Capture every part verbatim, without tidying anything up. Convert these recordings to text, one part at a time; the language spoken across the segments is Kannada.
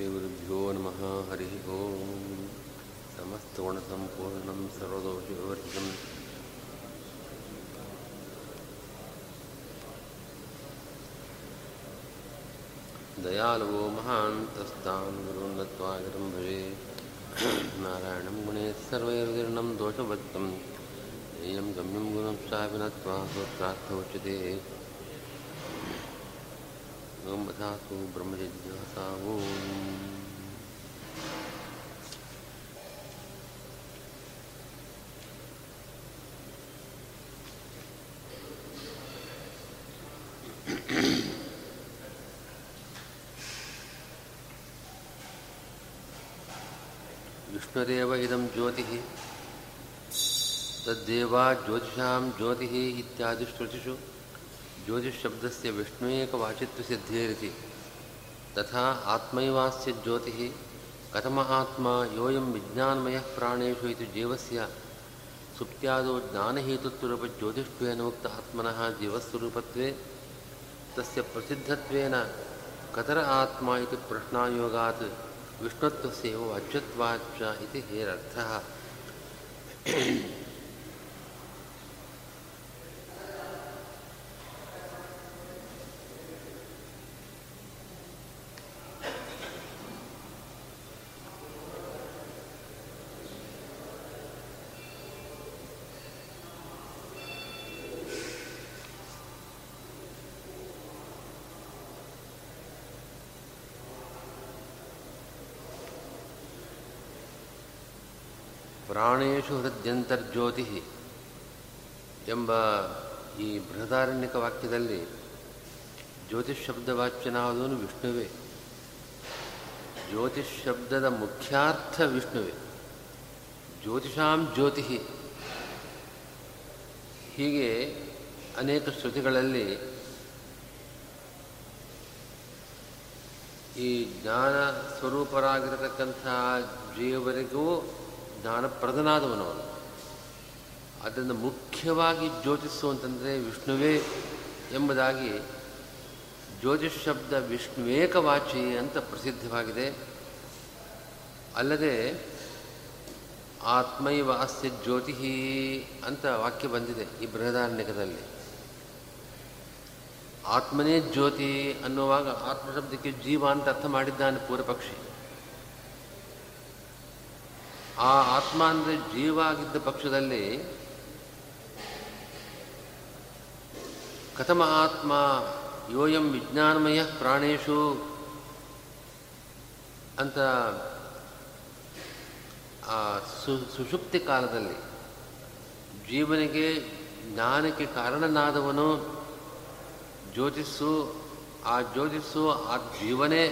ಶ್ರೀಗುರುಭ್ಯೋ ನಮಃ ಹರಿ ಓಂ. ಸಮಸ್ತಗುಣಸಂಪೂರ್ಣಂ ಸರ್ವದೋಷವಿವರ್ಜಿತಂ ದಯಾಲುವೋ ಮಹಾಂತಸ್ತಾಂ ಗುರುಂ ದತ್ವಾ ಗಿರಂ ಭಜೆ. ನಾರಾಯಣಂ ಗುಣೇಶ್ವರವೈರ್ವಿರ್ಣಂ ದೋಷಭಕ್ತಂ ನೇಯಂ ಗಮ್ಯಂ ಗುರುಂ ಸ್ಥಾಪಿನತ್ವಾ ಸ್ತೋತ್ರಾರ್ಥ ಉಚ್ಯತೆ. ಓಂ ಅಥಾಸು ಬ್ರಹ್ಮಜಿಜ್ಞಾಸಾ. ಓಂ ವಿಷ್ಣುರೇವ ಇದಂ ಜ್ಯೋತಿಃ ತದ್ದೇವಾ ಜ್ಯೋತಿಷಾಂ ಜ್ಯೋತಿಃ ಇತ್ಯಾದಿ ಶ್ರುತಿಷು ಜ್ಯೋತಿಶ್ಶಬ್ದಸ್ಯ ವಿಷ್ಣುಕವಾಚಿತ್ವಸಿದ್ಧೇರಿತಿ. ತಥಾ ಆತ್ಮೈವಾಸ್ಯ ಜ್ಯೋತಿಃ ಕಥಮ ಆತ್ಮಾ ಯೋಯಂ ವಿಜ್ಞಾನಮಯಃ ಪ್ರಾಣೇಷು ಇತಿ ಜೀವಸ್ಯ ಸುಪ್ತ್ಯಾದೋ ಜ್ಞಾನಹೇತುತ್ವರೂಪಜ್ಯೋತಿಷ್ಠ್ವೇನ ಉಕ್ತ ಆತ್ಮನಃ ಜೀವಸ್ವರೂಪತ್ವೇ ತಸ್ಯ ಪ್ರಸಿದ್ಧತ್ವೇನ ಕತರ ಆತ್ಮ ಇತಿ ಪ್ರಶ್ನಾಯೋಗಾತ್ ವಿಷ್ಣುತ್ವಸ್ಯೇವ ವಾಚ್ಯತ್ವಾಚ್ಚ ಇತಿ ಹೇರರ್ಥಃ. ಪ್ರಾಣೇಶು ಹೃದ್ಯಂತರ್ಜ್ಯೋತಿ ಎಂಬ ಈ ಬೃಹದಾರಣ್ಯಕ ವಾಕ್ಯದಲ್ಲಿ ಜ್ಯೋತಿಷ್ ಶಬ್ದವಾಚ್ಯನಾದವನು ವಿಷ್ಣುವೇ. ಜ್ಯೋತಿಷ್ ಶಬ್ದದ ಮುಖ್ಯಾರ್ಥ ವಿಷ್ಣುವೇ. ಜ್ಯೋತಿಷಾಂ ಜ್ಯೋತಿ ಹೀಗೆ ಅನೇಕ ಶ್ರುತಿಗಳಲ್ಲಿ ಈ ಜ್ಞಾನ ಸ್ವರೂಪರಾಗಿರತಕ್ಕಂಥ ಜೀವರಿಗೂ ಜ್ಞಾನಪ್ರದನಾದವನವನು. ಅದನ್ನು ಮುಖ್ಯವಾಗಿ ಜ್ಯೋತಿಸ್ಸು ಅಂತಂದರೆ ವಿಷ್ಣುವೇ ಎಂಬುದಾಗಿ ಜ್ಯೋತಿಷ್ ಶಬ್ದ ವಿಷ್ಣುವೇಕವಾಚಿ ಅಂತ ಪ್ರಸಿದ್ಧವಾಗಿದೆ. ಅಲ್ಲದೆ ಆತ್ಮೈವ ಅಸ್ಯ ಜ್ಯೋತಿ ಅಂತ ವಾಕ್ಯ ಬಂದಿದೆ ಈ ಬೃಹದಾರಣ್ಯಕದಲ್ಲಿ. ಆತ್ಮನೇ ಜ್ಯೋತಿ ಅನ್ನುವಾಗ ಆತ್ಮಶಬ್ದಕ್ಕೆ ಜೀವ ಅಂತ ಅರ್ಥ ಮಾಡಿದ್ದಾನೆ ಪೂರ್ವಪಕ್ಷಿ. ಆ ಆತ್ಮ ಅಂದರೆ ಜೀವ ಆಗಿದ್ದ ಪಕ್ಷದಲ್ಲಿ ಕಥಮ ಆತ್ಮ ಯೋಯಂ ವಿಜ್ಞಾನಮಯ ಪ್ರಾಣೇಶು ಅಂತ ಆ ಸು ಸುಷುಪ್ತಿ ಕಾಲದಲ್ಲಿ ಜೀವನಿಗೆ ಜ್ಞಾನಕ್ಕೆ ಕಾರಣನಾದವನು ಜ್ಯೋತಿಸ್ಸು. ಆ ಜ್ಯೋತಿಸ್ಸು ಆ ಜೀವನೇ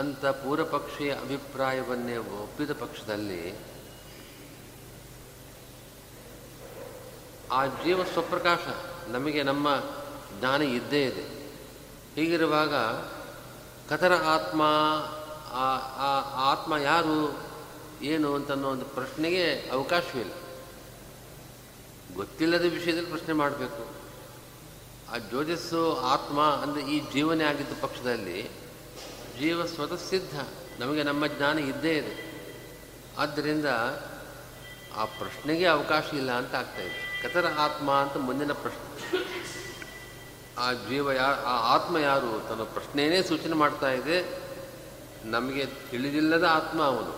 ಅಂತ ಪೂರ್ವಪಕ್ಷಿಯ ಅಭಿಪ್ರಾಯವನ್ನೇ ಒಪ್ಪಿದ ಪಕ್ಷದಲ್ಲಿ ಆ ಜೀವ ಸ್ವಪ್ರಕಾಶ, ನಮಗೆ ನಮ್ಮ ಜ್ಞಾನ ಇದ್ದೇ ಇದೆ. ಹೀಗಿರುವಾಗ ಕತರ ಆತ್ಮ, ಆ ಆತ್ಮ ಯಾರು ಏನು ಅಂತನ್ನೋ ಒಂದು ಪ್ರಶ್ನೆಗೆ ಅವಕಾಶವಿಲ್ಲ. ಗೊತ್ತಿಲ್ಲದ ವಿಷಯದಲ್ಲಿ ಪ್ರಶ್ನೆ ಮಾಡಬೇಕು. ಆ ಜ್ಯೋತಿಸ್ಸು ಆತ್ಮ ಅಂದರೆ ಈ ಜೀವನೇ ಆಗಿದ್ದ ಪಕ್ಷದಲ್ಲಿ ಜೀವ ಸ್ವತಃ ಸಿದ್ಧ, ನಮಗೆ ನಮ್ಮ ಜ್ಞಾನ ಇದ್ದೇ ಇದೆ. ಆದ್ದರಿಂದ ಆ ಪ್ರಶ್ನೆಗೆ ಅವಕಾಶ ಇಲ್ಲ ಅಂತ ಆಗ್ತಾಯಿದೆ. ಕತರ ಆತ್ಮ ಅಂತ ಮುಂದಿನ ಪ್ರಶ್ನೆ, ಆ ಜೀವ ಯಾ ಆ ಆತ್ಮ ಯಾರು ತನ್ನ ಪ್ರಶ್ನೆಯೇ ಸೂಚನೆ ಮಾಡ್ತಾ ಇದೆ. ನಮಗೆ ತಿಳಿದಿಲ್ಲದ ಆತ್ಮ ಅವನು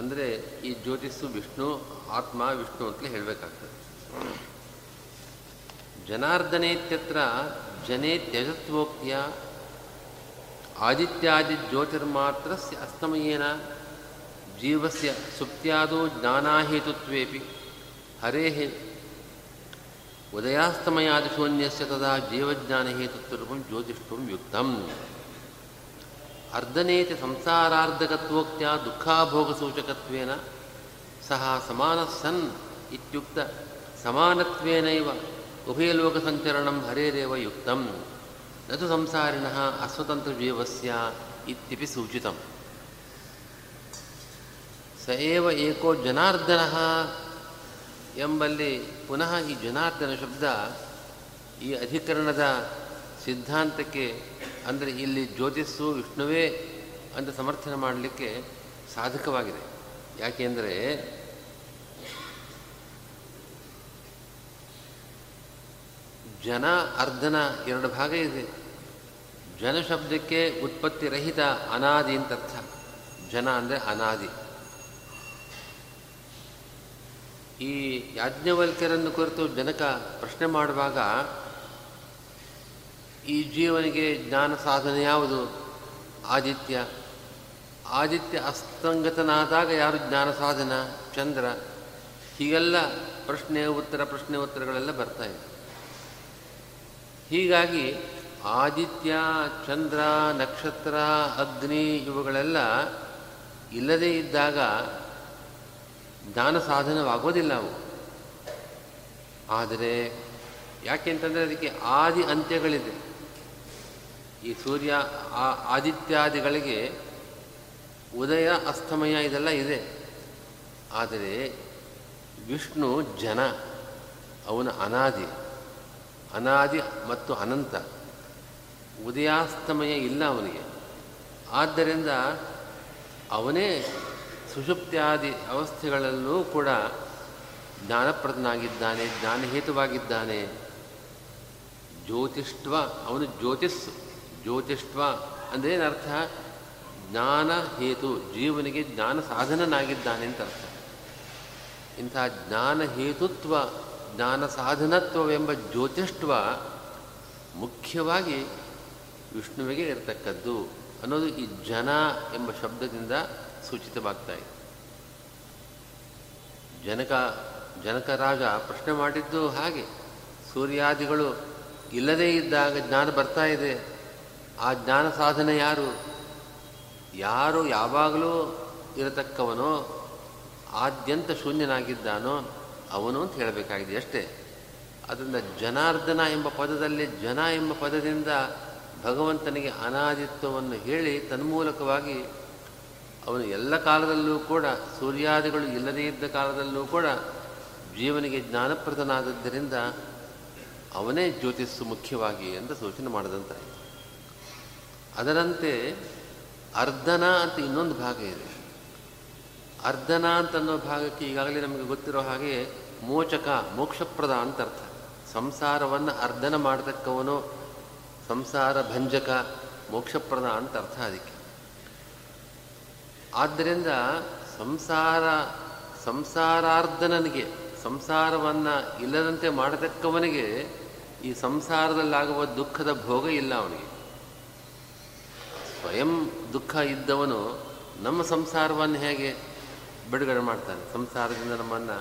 ಅಂದರೆ ಈ ಜ್ಯೋತಿಸ್ಸು ವಿಷ್ಣು, ಆತ್ಮ ವಿಷ್ಣು ಅಂತಲೇ ಹೇಳಬೇಕಾಗ್ತದೆ. ಜನಾರ್ದನೇತ್ಯತ್ರ ಜನೇ ತ್ಯಜತ್ವೋಕ್ತಿಯ ಆದಿತ್ಯಾದಿ ಜ್ಯೋತಿರ್ಮಾತ್ರ ಅಸ್ತಮಯೇನ ಜೀವಸ್ಯ ಸುಪ್ತ್ಯಾದೋ ಜ್ಞಾನಾಹೇತುತ್ವೇಪಿ ಹರೇಃ ಉದಯಾಸ್ತಮಯಾದಿ ಶೂನ್ಯಸ್ಯ ತದಾ ಜೀವಜ್ಞಾನಹೇತುತ್ವರೂಪಂ ಜ್ಯೋತಿಷ್ಠಂ ಯುಕ್ತಂ. ಅರ್ಧನೇತಿ ಸಂಸಾರಾರ್ಧಕತ್ವೋಕ್ತ್ಯಾ ದುಃಖಾಭೋಗಸೂಚಕತ್ವೇನ ಸಹ ಸಮಾನಃ ಸನ್ ಇತ್ಯುಕ್ತ ಸಮಾನತ್ವೇನೈವ ಉಭಯಲೋಕಸಂಚರಣಂ ಹರೇರೇವ ಯುಕ್ತಂ ನತು ಸಂಸಾರಿಣಃ ಅಸ್ವತಂತ್ರ ಜೀವಸ್ಯ ಇತ್ಯಪಿ ಸೂಚಿತಂ. ಸ ಏವ ಏಕೋ ಜನಾರ್ದನಃ ಎಂಬಲ್ಲಿ ಪುನಃ ಈ ಜನಾರ್ದನ ಶಬ್ದ ಈ ಅಧಿಕರಣದ ಸಿದ್ಧಾಂತಕ್ಕೆ ಅಂದರೆ ಇಲ್ಲಿ ಜ್ಯೋತಿಸ್ಸು ವಿಷ್ಣುವೇ ಅಂತ ಸಮರ್ಥನ ಮಾಡಲಿಕ್ಕೆ ಸಾಧಕವಾಗಿದೆ. ಯಾಕೆಂದರೆ ಜನ ಅರ್ಧನ ಎರಡು ಭಾಗ ಇದೆ. ಜನ ಶಬ್ದಕ್ಕೆ ಉತ್ಪತ್ತಿ ರಹಿತ ಅನಾದಿ ಅಂತ ಅರ್ಥ. ಜನ ಅಂದರೆ ಅನಾದಿ. ಈ ಯಾಜ್ಞವಲ್ಕ್ಯರನ್ನು ಕುರಿತು ಜನಕ ಪ್ರಶ್ನೆ ಮಾಡುವಾಗ ಈ ಜೀವನಿಗೆ ಜ್ಞಾನ ಸಾಧನೆ ಯಾವುದು? ಆದಿತ್ಯ. ಆದಿತ್ಯ ಅಸ್ತಂಗತನಾದಾಗ ಯಾರು ಜ್ಞಾನ ಸಾಧನ? ಚಂದ್ರ. ಹೀಗೆಲ್ಲ ಪ್ರಶ್ನೆ ಉತ್ತರ ಪ್ರಶ್ನೆ ಉತ್ತರಗಳೆಲ್ಲ ಬರ್ತಾ ಇದೆ. ಹೀಗಾಗಿ ಆದಿತ್ಯ, ಚಂದ್ರ, ನಕ್ಷತ್ರ, ಅಗ್ನಿ ಇವುಗಳೆಲ್ಲ ಇಲ್ಲದೇ ಇದ್ದಾಗ ಜ್ಞಾನ ಸಾಧನವಾಗೋದಿಲ್ಲ ಅವು. ಆದರೆ ಯಾಕೆಂತಂದರೆ ಅದಕ್ಕೆ ಆದಿ ಅಂತ್ಯಗಳಿದೆ. ಈ ಸೂರ್ಯ ಆದಿತ್ಯಾದಿಗಳಿಗೆ ಉದಯ ಅಸ್ತಮಯ ಇದೆಲ್ಲ ಇದೆ. ಆದರೆ ವಿಷ್ಣು ಜನ, ಅವನ ಅನಾದಿ ಅನಾದಿ ಮತ್ತು ಅನಂತ, ಉದಯಾಸ್ತಮಯ ಇಲ್ಲ ಅವನಿಗೆ. ಆದ್ದರಿಂದ ಅವನೇ ಸುಷುಪ್ತ್ಯಾದಿ ಅವಸ್ಥೆಗಳಲ್ಲೂ ಕೂಡ ಜ್ಞಾನಪ್ರದನಾಗಿದ್ದಾನೆ, ಜ್ಞಾನಹೇತುವಾಗಿದ್ದಾನೆ. ಜ್ಯೋತಿಷ್ವ, ಅವನು ಜ್ಯೋತಿಸ್ಸು. ಜ್ಯೋತಿಷ್ವ ಅಂದರೆ ಏನರ್ಥ? ಜ್ಞಾನ ಹೇತು, ಜೀವನಿಗೆ ಜ್ಞಾನ ಸಾಧನನಾಗಿದ್ದಾನೆ ಅಂತ ಅರ್ಥ. ಇಂತಹ ಜ್ಞಾನಹೇತುತ್ವ, ಜ್ಞಾನ ಸಾಧನತ್ವವೆಂಬ ಜ್ಯೋತಿಷ್ವ ಮುಖ್ಯವಾಗಿ ವಿಷ್ಣುವಿಗೆ ಇರತಕ್ಕದ್ದು ಅನ್ನೋದು ಈ ಜನ ಎಂಬ ಶಬ್ದದಿಂದ ಸೂಚಿತವಾಗ್ತಾ ಇದೆ. ಜನಕ ಜನಕರಾಜ ಪ್ರಶ್ನೆ ಮಾಡಿದ್ದು ಹಾಗೆ, ಸೂರ್ಯಾದಿಗಳು ಇಲ್ಲದೇ ಇದ್ದಾಗ ಜ್ಞಾನ ಬರ್ತಾ ಇದೆ. ಆ ಜ್ಞಾನ ಸಾಧನೆ ಯಾರು? ಯಾರು ಯಾವಾಗಲೂ ಇರತಕ್ಕವನೋ, ಆದ್ಯಂತ ಶೂನ್ಯನಾಗಿದ್ದಾನೋ ಅವನು ಅಂತ ಹೇಳಬೇಕಾಗಿದೆ ಅಷ್ಟೇ. ಅದರಿಂದ ಜನಾರ್ದನ ಎಂಬ ಪದದಲ್ಲಿ, ಜನ ಎಂಬ ಪದದಿಂದ ಭಗವಂತನಿಗೆ ಅನಾದಿತ್ವವನ್ನು ಹೇಳಿ ತನ್ಮೂಲಕವಾಗಿ ಅವನು ಎಲ್ಲ ಕಾಲದಲ್ಲೂ ಕೂಡ, ಸೂರ್ಯಾದಿಗಳು ಇಲ್ಲದೇ ಇದ್ದ ಕಾಲದಲ್ಲೂ ಕೂಡ ಜೀವನಿಗೆ ಜ್ಞಾನಪ್ರದನಾದದ್ದರಿಂದ ಅವನೇ ಜ್ಯೋತಿಸ್ಸು ಮುಖ್ಯವಾಗಿ ಅಂತ ಸೂಚನೆ ಮಾಡಿದಂತಾಯಿತು. ಅದರಂತೆ ಅರ್ಧನ ಅಂತ ಇನ್ನೊಂದು ಭಾಗ ಇದೆ. ಅರ್ಧನ ಅಂತನ್ನೋ ಭಾಗಕ್ಕೆ ಈಗಾಗಲೇ ನಮಗೆ ಗೊತ್ತಿರೋ ಹಾಗೆ ಮೋಚಕ, ಮೋಕ್ಷಪ್ರದ ಅಂತ ಅರ್ಥ. ಸಂಸಾರವನ್ನು ಅರ್ಧನ ಮಾಡತಕ್ಕವನು ಸಂಸಾರ ಭಂಜಕ, ಮೋಕ್ಷಪ್ರದ ಅಂತ ಅರ್ಥ ಅದಕ್ಕೆ. ಆದ್ದರಿಂದ ಸಂಸಾರ ಸಂಸಾರಾರ್ಧನನಿಗೆ, ಸಂಸಾರವನ್ನು ಇಲ್ಲದಂತೆ ಮಾಡತಕ್ಕವನಿಗೆ ಈ ಸಂಸಾರದಲ್ಲಾಗುವ ದುಃಖದ ಭೋಗ ಇಲ್ಲ ಅವನಿಗೆ. ಸ್ವಯಂ ದುಃಖ ಇದ್ದವನು ನಮ್ಮ ಸಂಸಾರವನ್ನು ಹೇಗೆ ಬಿಡುಗಡೆ ಮಾಡ್ತಾನೆ? ಸಂಸಾರದಿಂದ ನಮ್ಮನ್ನು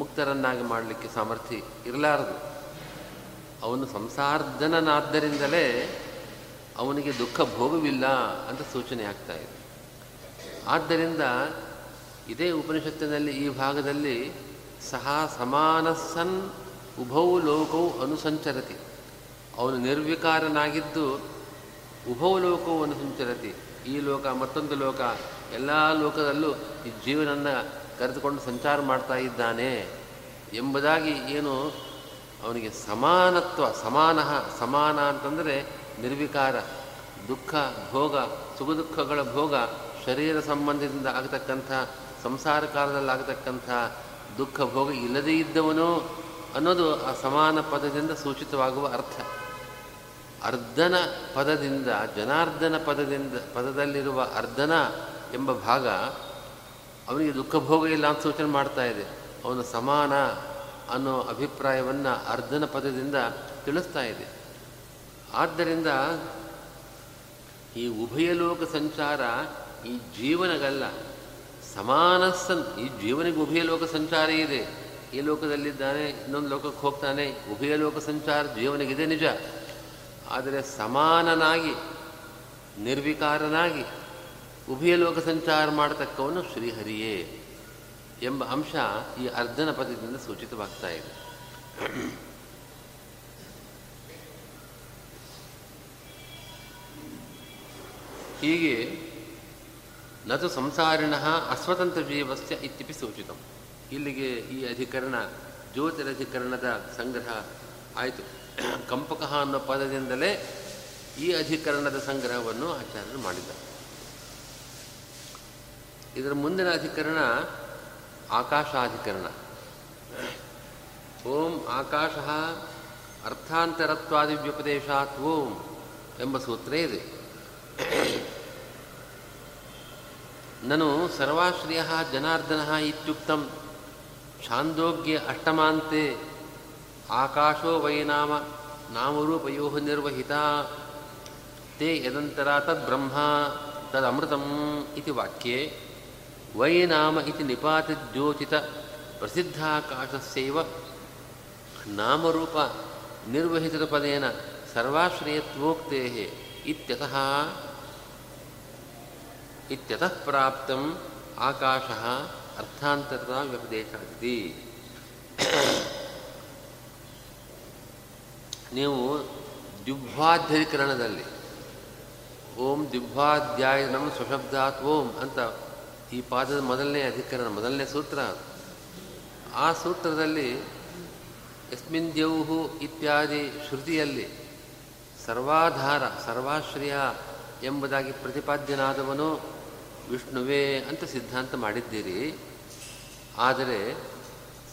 ಮುಕ್ತರನ್ನಾಗಿ ಮಾಡಲಿಕ್ಕೆ ಸಾಮರ್ಥ್ಯ ಇರಲಾರದು. ಅವನು ಸಂಸಾರ್ಧನನಾದ್ದರಿಂದಲೇ ಅವನಿಗೆ ದುಃಖ ಭೋಗವಿಲ್ಲ ಅಂತ ಸೂಚನೆ ಆಗ್ತಾ ಇದೆ. ಆದ್ದರಿಂದ ಇದೇ ಉಪನಿಷತ್ತಿನಲ್ಲಿ ಈ ಭಾಗದಲ್ಲಿ ಸಹ ಸಮಾನಸ್ಸನ್ ಉಭೌ ಲೋಕವು ಅನುಸಂಚರತಿ, ಅವನು ನಿರ್ವಿಕಾರನಾಗಿದ್ದು ಉಭೌ ಲೋಕವು ಅನುಸಂಚರತಿ, ಈ ಲೋಕ ಮತ್ತೊಂದು ಲೋಕ ಎಲ್ಲ ಲೋಕದಲ್ಲೂ ಈ ಜೀವನನ್ನು ಕರೆದುಕೊಂಡು ಸಂಚಾರ ಮಾಡ್ತಾ ಇದ್ದಾನೆ ಎಂಬುದಾಗಿ ಏನು ಅವನಿಗೆ ಸಮಾನತ್ವ, ಸಮಾನ ಸಮಾನ ಅಂತಂದರೆ ನಿರ್ವಿಕಾರ. ದುಃಖ ಭೋಗ, ಸುಖ ದುಃಖಗಳ ಭೋಗ ಶರೀರ ಸಂಬಂಧದಿಂದ ಆಗತಕ್ಕಂಥ, ಸಂಸಾರ ಕಾಲದಲ್ಲಾಗತಕ್ಕಂಥ ದುಃಖ ಭೋಗ ಇಲ್ಲದೇ ಇದ್ದವನು ಅನ್ನೋದು ಆ ಸಮಾನ ಪದದಿಂದ ಸೂಚಿತವಾಗುವ ಅರ್ಥ. ಅರ್ಧನ ಪದದಿಂದ, ಜನಾರ್ದನ ಪದದಿಂದ ಪದದಲ್ಲಿರುವ ಅರ್ಧನ ಎಂಬ ಭಾಗ ಅವನಿಗೆ ದುಃಖ ಭೋಗ ಇಲ್ಲ ಅಂತ ಸೂಚನೆ ಮಾಡ್ತಾ ಇದೆ. ಅವನು ಸಮಾನ ಅನ್ನೋ ಅಭಿಪ್ರಾಯವನ್ನು ಅರ್ಧನ ಪದದಿಂದ ತಿಳಿಸ್ತಾ ಇದೆ. ಆದ್ದರಿಂದ ಈ ಉಭಯ ಲೋಕ ಸಂಚಾರ ಈ ಜೀವನಗಲ್ಲ, ಸಮಾನಸ್ಸನ್. ಈ ಜೀವನಿಗೆ ಉಭಯ ಲೋಕ ಸಂಚಾರ ಇದೆ. ಈ ಲೋಕದಲ್ಲಿದ್ದಾನೆ, ಇನ್ನೊಂದು ಲೋಕಕ್ಕೆ ಹೋಗ್ತಾನೆ, ಉಭಯ ಲೋಕ ಸಂಚಾರ ಜೀವನಿಗಿದೆ ನಿಜ. ಆದರೆ ಸಮಾನನಾಗಿ ನಿರ್ವಿಕಾರನಾಗಿ ಉಭಯ ಲೋಕ ಸಂಚಾರ ಮಾಡತಕ್ಕವನು ಶ್ರೀಹರಿಯೇ ಎಂಬ ಅಂಶ ಈ ಅರ್ಧನ ಪದದಿಂದ ಸೂಚಿತವಾಗ್ತಾ ಇದೆ. ಹೀಗೆ ನತು ಸಂಸಾರಿಣಃ ಅಸ್ವತಂತ್ರ ಜೀವಸ್ಯ ಇತ್ಯಪಿ ಸೂಚಿತಂ. ಇಲ್ಲಿಗೆ ಈ ಅಧಿಕರಣ, ಜ್ಯೋತಿರಧಿಕರಣದ ಸಂಗ್ರಹ ಆಯಿತು. ಕಂಪಕಃ ಅನ್ನೋ ಪದದಿಂದಲೇ ಈ ಅಧಿಕರಣದ ಸಂಗ್ರಹವನ್ನು ಆಚಾರ್ಯರು ಮಾಡಿದ್ದಾರೆ. ಇದರ ಮುಂದಿನ ಅಧಿಕರಣ ಆಕಾಶಾಧಿಕರಣ. ಓಂ ಆಕಾಶ ಅರ್ಥಾಂತರತ್ವಾದಿ ವ್ಯುಪದೇಶಾತ್ ಓಂ ಎಂಬ ಸೂತ್ರ ಇದೆ. ನನು ಸರ್ವಾಶ್ರಯ ಜನಾರ್ದನಃ ಇತ್ಯುಕ್ತಂ ಛಾಂದೋಗ್ಯ ಅಷ್ಟಮಾಂತೆ ಆಕಾಶೋ ವೈ ನಾಮ ನಾಮರೂಪಯೋ ನಿರ್ವಹಿತ ತೇ ಯದಂತರ ತದ್ಬ್ರಹ್ಮ ತದಮೃತಂ ಇತಿ ವಾಕ್ಯೆ ವೈ ನಾಮ ಇತಿ ನಿಪಾತದ್ಯೋಚಿತ ಪ್ರಸಿದ್ಧಾಕಾಶಸ್ಯೈವ ನಾಮರೂಪ ನಿರ್ವಹಿತಪದೇನ ಸರ್ವಾಶ್ರಯತ್ವೋಕ್ತೇಃ ಇತ್ಯತಃ ಇತ್ಯತಃ ಪ್ರಾಪ್ತಂ ಆಕಾಶಃ ಅರ್ಥಾಂತರತಾ ವ್ಯಪದೇಶಾದಿತಿ. ನೀವು ದ್ವಿಭಾಧ್ಯಧಿಕರಣದಲ್ಲಿ ಓಂ ದ್ವಿಭಾಧ್ಯಾಯ ನಮ ಸ್ವಶಬ್ದಾತ್ ಓಂ ಅಂತ ಈ ಪಾದದ ಮೊದಲನೇ ಅಧಿಕರಣ, ಮೊದಲನೇ ಸೂತ್ರ. ಆ ಸೂತ್ರದಲ್ಲಿ ಯಸ್ಮಿನ್ ದ್ಯೌಹು ಇತ್ಯಾದಿ ಶ್ರುತಿಯಲ್ಲಿ ಸರ್ವಾಧಾರ ಸರ್ವಾಶ್ರಯ ಎಂಬುದಾಗಿ ಪ್ರತಿಪಾದ್ಯನಾದವನು ವಿಷ್ಣುವೇ ಅಂತ ಸಿದ್ಧಾಂತ ಮಾಡಿದ್ದೀರಿ. ಆದರೆ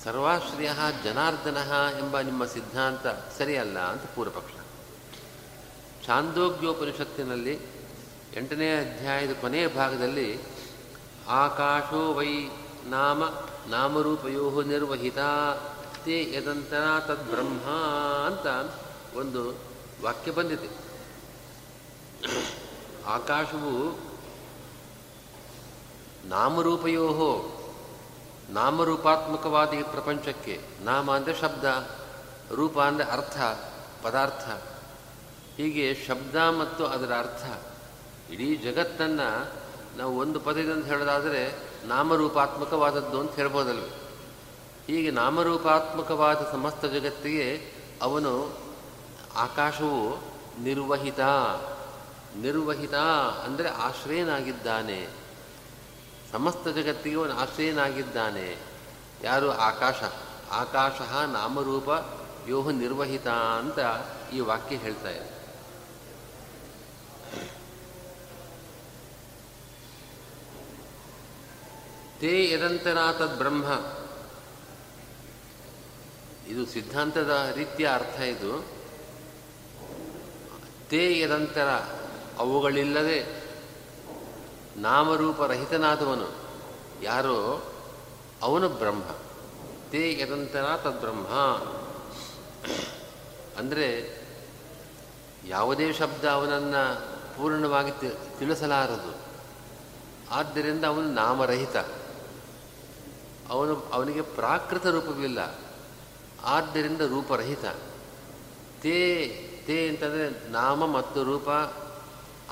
ಸರ್ವಾಶ್ರಯ ಜನಾರ್ದನಃ ಎಂಬ ನಿಮ್ಮ ಸಿದ್ಧಾಂತ ಸರಿಯಲ್ಲ ಅಂತ ಪೂರ್ವಪಕ್ಷ. ಛಾಂದೋಗ್ಯೋಪನಿಷತ್ತಿನಲ್ಲಿ ಎಂಟನೇ ಅಧ್ಯಾಯದ ಕೊನೆಯ ಭಾಗದಲ್ಲಿ ಆಕಾಶೋ ವೈ ನಾಮ ನಾಮರೂಪಯೋ ನಿರ್ವಹಿತ ತೇ ಯದಂತರ ತದ್ಬ್ರಹ್ಮ ಅಂತ ಒಂದು ವಾಕ್ಯ ಬಂದಿದೆ. ಆಕಾಶವು ನಾಮರೂಪಯೋ ನಾಮರೂಪಾತ್ಮಕವಾದ ಈ ಪ್ರಪಂಚಕ್ಕೆ, ನಾಮ ಅಂದರೆ ಶಬ್ದ, ರೂಪ ಅಂದರೆ ಅರ್ಥ ಪದಾರ್ಥ, ಹೀಗೆ ಶಬ್ದ ಮತ್ತು ಅದರ ಅರ್ಥ ಇಡೀ ಜಗತ್ತನ್ನು ನಾವು ಒಂದು ಪದದಿಂದ ಹೇಳೋದಾದರೆ ನಾಮರೂಪಾತ್ಮಕವಾದದ್ದು ಅಂತ ಹೇಳ್ಬೋದಲ್ವ. ಹೀಗೆ ನಾಮರೂಪಾತ್ಮಕವಾದ ಸಮಸ್ತ ಜಗತ್ತಿಗೆ ಅವನು ಆಕಾಶವು ನಿರ್ವಹಿತ, ನಿರ್ವಹಿತ ಅಂದರೆ ಆಶ್ರಯನಾಗಿದ್ದಾನೆ. ಸಮಸ್ತ ಜಗತ್ತಿಗೆ ಅವನು ಆಶ್ರಯನಾಗಿದ್ದಾನೆ. ಯಾರು? ಆಕಾಶ. ಆಕಾಶಃ ನಾಮರೂಪ ಯೋ ನಿರ್ವಹಿತ ಅಂತ ಈ ವಾಕ್ಯ ಹೇಳ್ತಾ ಇದೆ. ತೇ ಯದಂತರ ತದ್ಬ್ರಹ್ಮ, ಇದು ಸಿದ್ಧಾಂತದ ರೀತಿಯ ಅರ್ಥ. ಇದು ತೇ ಯದಂತರ, ಅವುಗಳಿಲ್ಲದೆ ನಾಮರೂಪರಹಿತನಾದವನು ಯಾರೋ ಅವನು ಬ್ರಹ್ಮ. ತೇ ಯದಂತರ ತದ್ಬ್ರಹ್ಮ ಅಂದರೆ ಯಾವುದೇ ಶಬ್ದ ಅವನನ್ನು ಪೂರ್ಣವಾಗಿ ತಿಳಿಸಲಾರದು. ಆದ್ದರಿಂದ ಅವನು ನಾಮರಹಿತ, ಅವನು ಅವನಿಗೆ ಪ್ರಾಕೃತ ರೂಪವಿಲ್ಲ, ಆದ್ದರಿಂದ ರೂಪರಹಿತ. ತೇ ತೇ ಅಂತಂದರೆ ನಾಮ ಮತ್ತು ರೂಪ,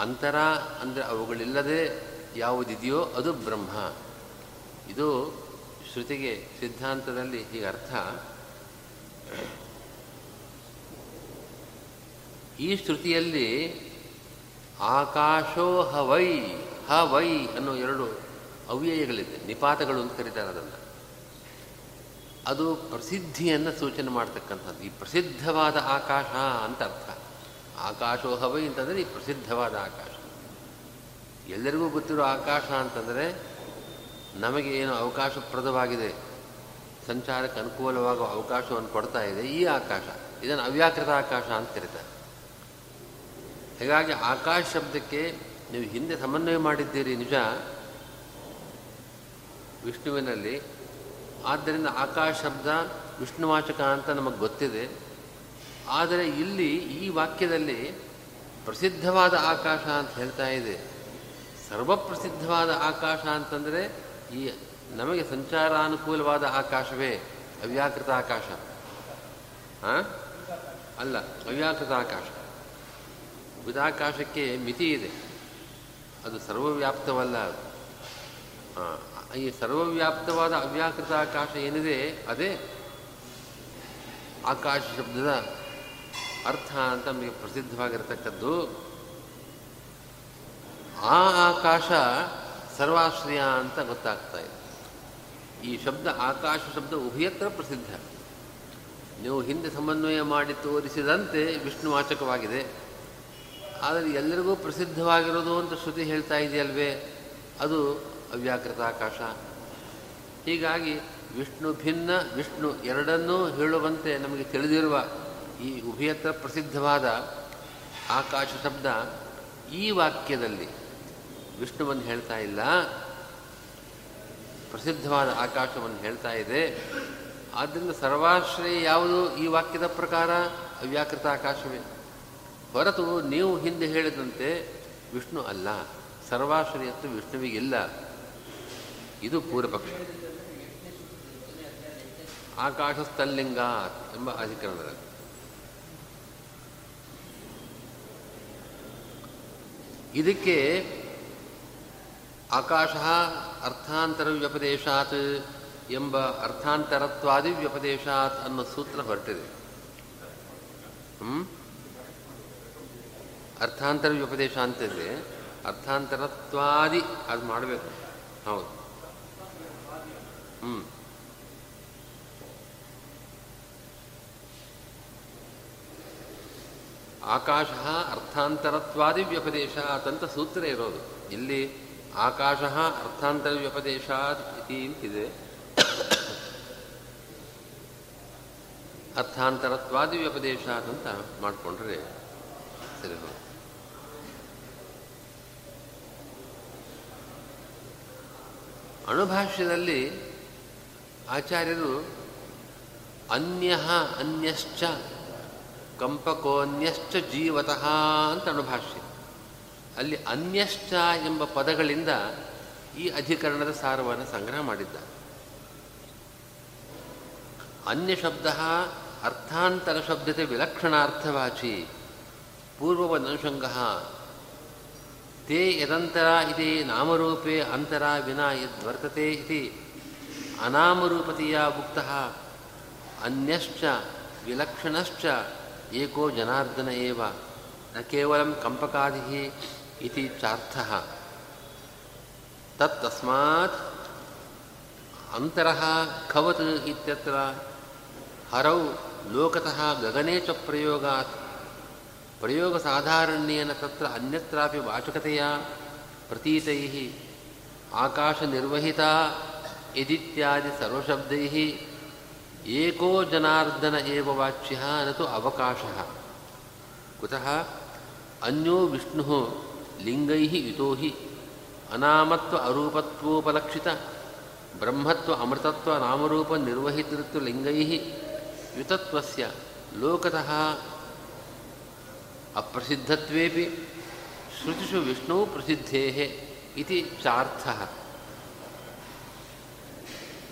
ಅಂತರ ಅಂದರೆ ಅವುಗಳಿಲ್ಲದೆ ಯಾವುದಿದೆಯೋ ಅದು ಬ್ರಹ್ಮ. ಇದು ಶ್ರುತಿಗೆ ಸಿದ್ಧಾಂತದಲ್ಲಿ ಹೀಗೆ ಅರ್ಥ. ಈ ಶ್ರುತಿಯಲ್ಲಿ ಆಕಾಶೋ ಹವೈ, ಹವೈ ಅನ್ನೋ ಎರಡು ಅವ್ಯಯಗಳಿದೆ, ನಿಪಾತಗಳು ಅಂತ ಕರೀತಾರೆ ಅದನ್ನು. ಅದು ಪ್ರಸಿದ್ಧಿಯನ್ನು ಸೂಚನೆ ಮಾಡ್ತಕ್ಕಂಥದ್ದು. ಈ ಪ್ರಸಿದ್ಧವಾದ ಆಕಾಶ ಅಂತ ಅರ್ಥ. ಆಕಾಶೋ ಹವೈ ಅಂತಂದರೆ ಈ ಪ್ರಸಿದ್ಧವಾದ ಆಕಾಶ. ಎಲ್ಲರಿಗೂ ಗೊತ್ತಿರೋ ಆಕಾಶ ಅಂತಂದರೆ ನಮಗೆ ಏನು ಅವಕಾಶಪ್ರದವಾಗಿದೆ, ಸಂಚಾರಕ್ಕೆ ಅನುಕೂಲವಾಗುವ ಅವಕಾಶವನ್ನು ಕೊಡ್ತಾ ಇದೆ ಈ ಆಕಾಶ. ಇದನ್ನು ಅವ್ಯಾಕೃತ ಆಕಾಶ ಅಂತ ಕರೀತಾರೆ. ಹೀಗಾಗಿ ಆಕಾಶ ಶಬ್ದಕ್ಕೆ ನೀವು ಹಿಂದೆ ಸಮನ್ವಯ ಮಾಡಿದ್ದೀರಿ ನಿಜ ವಿಷ್ಣುವಿನಲ್ಲಿ. ಆದ್ದರಿಂದ ಆಕಾಶ ಶಬ್ದ ವಿಷ್ಣುವಾಚಕ ಅಂತ ನಮಗೆ ಗೊತ್ತಿದೆ. ಆದರೆ ಇಲ್ಲಿ ಈ ವಾಕ್ಯದಲ್ಲಿ ಪ್ರಸಿದ್ಧವಾದ ಆಕಾಶ ಅಂತ ಹೇಳ್ತಾ ಇದೆ. ಸರ್ವಪ್ರಸಿದ್ಧವಾದ ಆಕಾಶ ಅಂತಂದರೆ ಈ ನಮಗೆ ಸಂಚಾರಾನುಕೂಲವಾದ ಆಕಾಶವೇ ಅವ್ಯಾಕೃತ ಆಕಾಶ ಅಲ್ಲ. ಅವ್ಯಾಕೃತ ಆಕಾಶ, ವಿದಾಕಾಶಕ್ಕೆ ಮಿತಿ ಇದೆ, ಅದು ಸರ್ವವ್ಯಾಪ್ತವಲ್ಲ. ಈ ಸರ್ವವ್ಯಾಪ್ತವಾದ ಅವ್ಯಾಕೃತ ಆಕಾಶ ಏನಿದೆ ಅದೇ ಆಕಾಶ ಶಬ್ದದ ಅರ್ಥ ಅಂತ ನಮಗೆ ಪ್ರಸಿದ್ಧವಾಗಿರತಕ್ಕದ್ದು. ಆ ಆಕಾಶ ಸರ್ವಾಶ್ರಯ ಅಂತ ಗೊತ್ತಾಗ್ತಾ ಇದೆ. ಈ ಶಬ್ದ ಆಕಾಶ ಶಬ್ದ ಉಭಯತ್ರ ಪ್ರಸಿದ್ಧ. ನೀವು ಹಿಂದೆ ಸಮನ್ವಯ ಮಾಡಿ ತೋರಿಸಿದಂತೆ ವಿಷ್ಣುವಾಚಕವಾಗಿದೆ. ಆದರೆ ಎಲ್ಲರಿಗೂ ಪ್ರಸಿದ್ಧವಾಗಿರೋದು ಅಂತ ಶ್ರುತಿ ಹೇಳ್ತಾ ಇದೆಯಲ್ವೇ, ಅದು ಅವ್ಯಾಕೃತಾಕಾಶ. ಹೀಗಾಗಿ ವಿಷ್ಣು ಭಿನ್ನ ವಿಷ್ಣು ಎರಡನ್ನೂ ಹೇಳುವಂತೆ ನಮಗೆ ತಿಳಿದಿರುವ ಈ ಉಭಯತ್ರ ಪ್ರಸಿದ್ಧವಾದ ಆಕಾಶ ಶಬ್ದ ಈ ವಾಕ್ಯದಲ್ಲಿ ವಿಷ್ಣುವನ್ನು ಹೇಳ್ತಾ ಇಲ್ಲ, ಪ್ರಸಿದ್ಧವಾದ ಆಕಾಶವನ್ನು ಹೇಳ್ತಾ ಇದೆ. ಆದ್ದರಿಂದ ಸರ್ವಾಶ್ರಯ ಯಾವುದು ಈ ವಾಕ್ಯದ ಪ್ರಕಾರ? ಅವ್ಯಾಕೃತ ಆಕಾಶವೇ ಹೊರತು ನೀವು ಹಿಂದೆ ಹೇಳಿದಂತೆ ವಿಷ್ಣು ಅಲ್ಲ, ಸರ್ವಾಶ್ರಯತ್ವ ವಿಷ್ಣುವಿಗಿಲ್ಲ. ಇದು ಪೂರ್ವಪಕ್ಷ. ಆಕಾಶಸ್ಥಲಿಂಗ ಎಂಬ ಅಧಿಕರಣದಲ್ಲಿ ಇದಕ್ಕೆ ಆಕಾಶ ಅರ್ಥಾಂತರ ವ್ಯಪದೇಶಾತ್ ಎಂಬ ಅರ್ಥಾಂತರತ್ವಾದಿ ವ್ಯಪದೇಶಾತ್ ಅನ್ನೋ ಸೂತ್ರ ಹೊರಟಿದೆ. ಹ್ಞೂ ಅರ್ಥಾಂತರ ವ್ಯಪದೇಶ ಅಂತಿದೆ, ಅರ್ಥಾಂತರತ್ವಾದಿ ಅದು ಮಾಡಬೇಕು. ಹೌದು. ಹ್ಞೂ ಆಕಾಶ ಅರ್ಥಾಂತರತ್ವಾದಿ ವ್ಯಪದೇಶಾತ್ ಅಂತ ಸೂತ್ರ ಇರೋದು. ಇಲ್ಲಿ ಆಕಾಶ ಅರ್ಥಾಂತರ ವ್ಯಪದೇಶಾತ್ ಇತಿ ಅಂತಿದೆ, ಅರ್ಥಾಂತರತ್ವಾದಿ ವ್ಯಪದೇಶಾತ್ ಅಂತ ಮಾಡಿಕೊಂಡ್ರೆ ಸರಿ ಹೋಗುತ್ತೆ. ಅಣುಭಾಷ್ಯದಲ್ಲಿ ಆಚಾರ್ಯರು ಅನ್ಯ ಅನ್ಯಶ್ಚ ಕಂಪಕೋನ್ಯಶ್ಚ ಜೀವತಃ ಅಂತ ಅಣುಭಾಷ್ಯ. ಅಲ್ಲಿ ಅನ್ಯಶ್ಚ ಎಂಬ ಪದಗಳಿಂದ ಈ ಅಧಿಕರಣದ ಸಾರವನ್ನು ಸಂಗ್ರಹ ಮಾಡಿದ್ದ. ಅನ್ಯ ಶಬ್ದ ಅರ್ಥಾಂತರ ಶಬ್ದತೆ ವಿಲಕ್ಷಣಾರ್ಥವಾಚಿ ಪೂರ್ವವದನುಷಂಗ ತೇ ಯದಂತರ ಇದೆ ನಾಮರೂಪೇ ಅಂತರ ವಿನಾ ಯದ್ವರ್ತತೆ ಇತಿ ಅನಾಮರೂಪತೆಯ ಉಕ್ತಃ ಅನ್ಯಶ್ಚ ವಿಲಕ್ಷಣಶ್ಚ ಏಕೋ ಜನಾರ್ದನ ಏವ ನ ಕೇವಲಂ ಕಂಪಕಾದಿ ಇತಿ ಚಾರ್ಥಃ. ತತ್ತಸ್ಮಾತ್ ಅಂತರಃ ಖವತ್ ಇತ್ಯತ್ರ ಹರೌ ಲೋಕತಃ ಗಗನೇ ಚ ಪ್ರಯೋಗಾತ್ ಪ್ರಯೋಗಸಾಧಾರಣ್ಯೇನ ತತ್ರ ಅನ್ಯತ್ರಾಪಿ ವಾಚಕತೆಯ ಪ್ರತೀತೈಃ ಆಕಾಶನಿರ್ವಹಿತ ಇದಿತ್ಯಾದಿ ಸರ್ವಶಬ್ದೈಃ ಏಕೋ ಜನಾರ್ದನ ಏವ ವಾಚ್ಯಃ ನತು ಅವಕಾಶಃ. ಕುತಃ ಅನ್ಯೋ ವಿಷ್ಣುಃ ಲಿಂಗೈಃ ಯುತೋ ಹಿ ಅನಾಮತ್ವ ಅರೂಪತ್ವೋಪಲಕ್ಷಿತ ಬ್ರಹ್ಮತ್ವ ಅಮೃತತ್ವ ನಾಮರೂಪ ನಿರ್ವಹಿತೃತ್ವ ಲಿಂಗೈಃ ಯುತತ್ವಸ್ಯ ಲೋಕತಃ ಅಪ್ರಸಿದ್ಧತ್ವೇಪಿ ಶ್ರುತಿಷು ವಿಷ್ಣು ಪ್ರಸಿದ್ಧೇಃ ಇತಿ ಚಾರ್ಥಃ.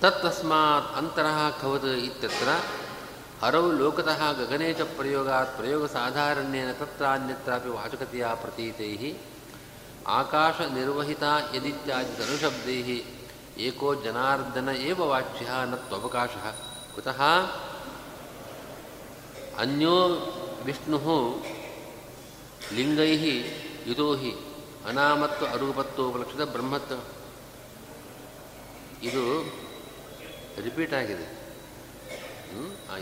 ತತ್ತಸ್ಮಾತ್ ಅಂತರಃ ಖವತ್ ಇತ್ಯತ್ರ ಹರೌ ಲೋಕತಃ ಗಗನೇ ಚ ಪ್ರಯೋಗಾತ್ ಪ್ರಯೋಗಸಾಧಾರಣ್ಯೇನ ತತ್ರಾನ್ಯತ್ರಾಪಿ ವಾಚಕತೆಯ ಪ್ರತೀತೈಃ ಆಕಾಶನಿರ್ವಹಿತ ಯದಿತ್ಯಾದಿ ಸರ್ವಶಬ್ದೈಃ ಏಕೋ ಜನಾರ್ದನ ಏವ ವಾಚ್ಯಃ ನ ತ್ವವಕಾಶಃ. ಕುತಃ ಅನ್ಯೋ ವಿಷ್ಣುಃ ಲಿಂಗೈಃ ಯುತೋ ಹಿ ಅನಾಮತ್ವ ಅರೂಪತ್ವೋಪಲಕ್ಷಿತ ಬ್ರಹ್ಮತ್ವ. ಇದು ರಿಪೀಟ್ ಆಗಿದೆ,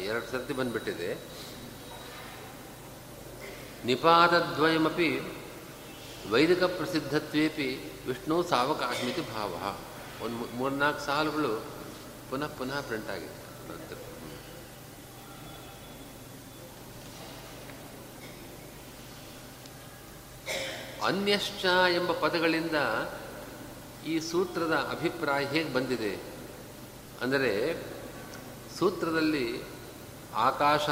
ಎರಡು ಸರ್ತಿ ಬಂದುಬಿಟ್ಟಿದೆ. ನಿಪಾತದ್ವಯಮಿ ವೈದಿಕ ಪ್ರಸಿದ್ಧತ್ವೇಪಿ ವಿಷ್ಣು ಸಾವಕಾಶಮಿತಿ ಭಾವ. ಒಂದು ಮೂರ್ನಾಲ್ಕು ಸಾಲುಗಳು ಪುನಃ ಪುನಃ ಪ್ರಿಂಟ್ ಆಗಿದೆ. ಅನ್ಯಶ್ಚ ಎಂಬ ಪದಗಳಿಂದ ಈ ಸೂತ್ರದ ಅಭಿಪ್ರಾಯ ಹೇಗೆ ಬಂದಿದೆ ಅಂದರೆ, ಸೂತ್ರದಲ್ಲಿ ಆಕಾಶ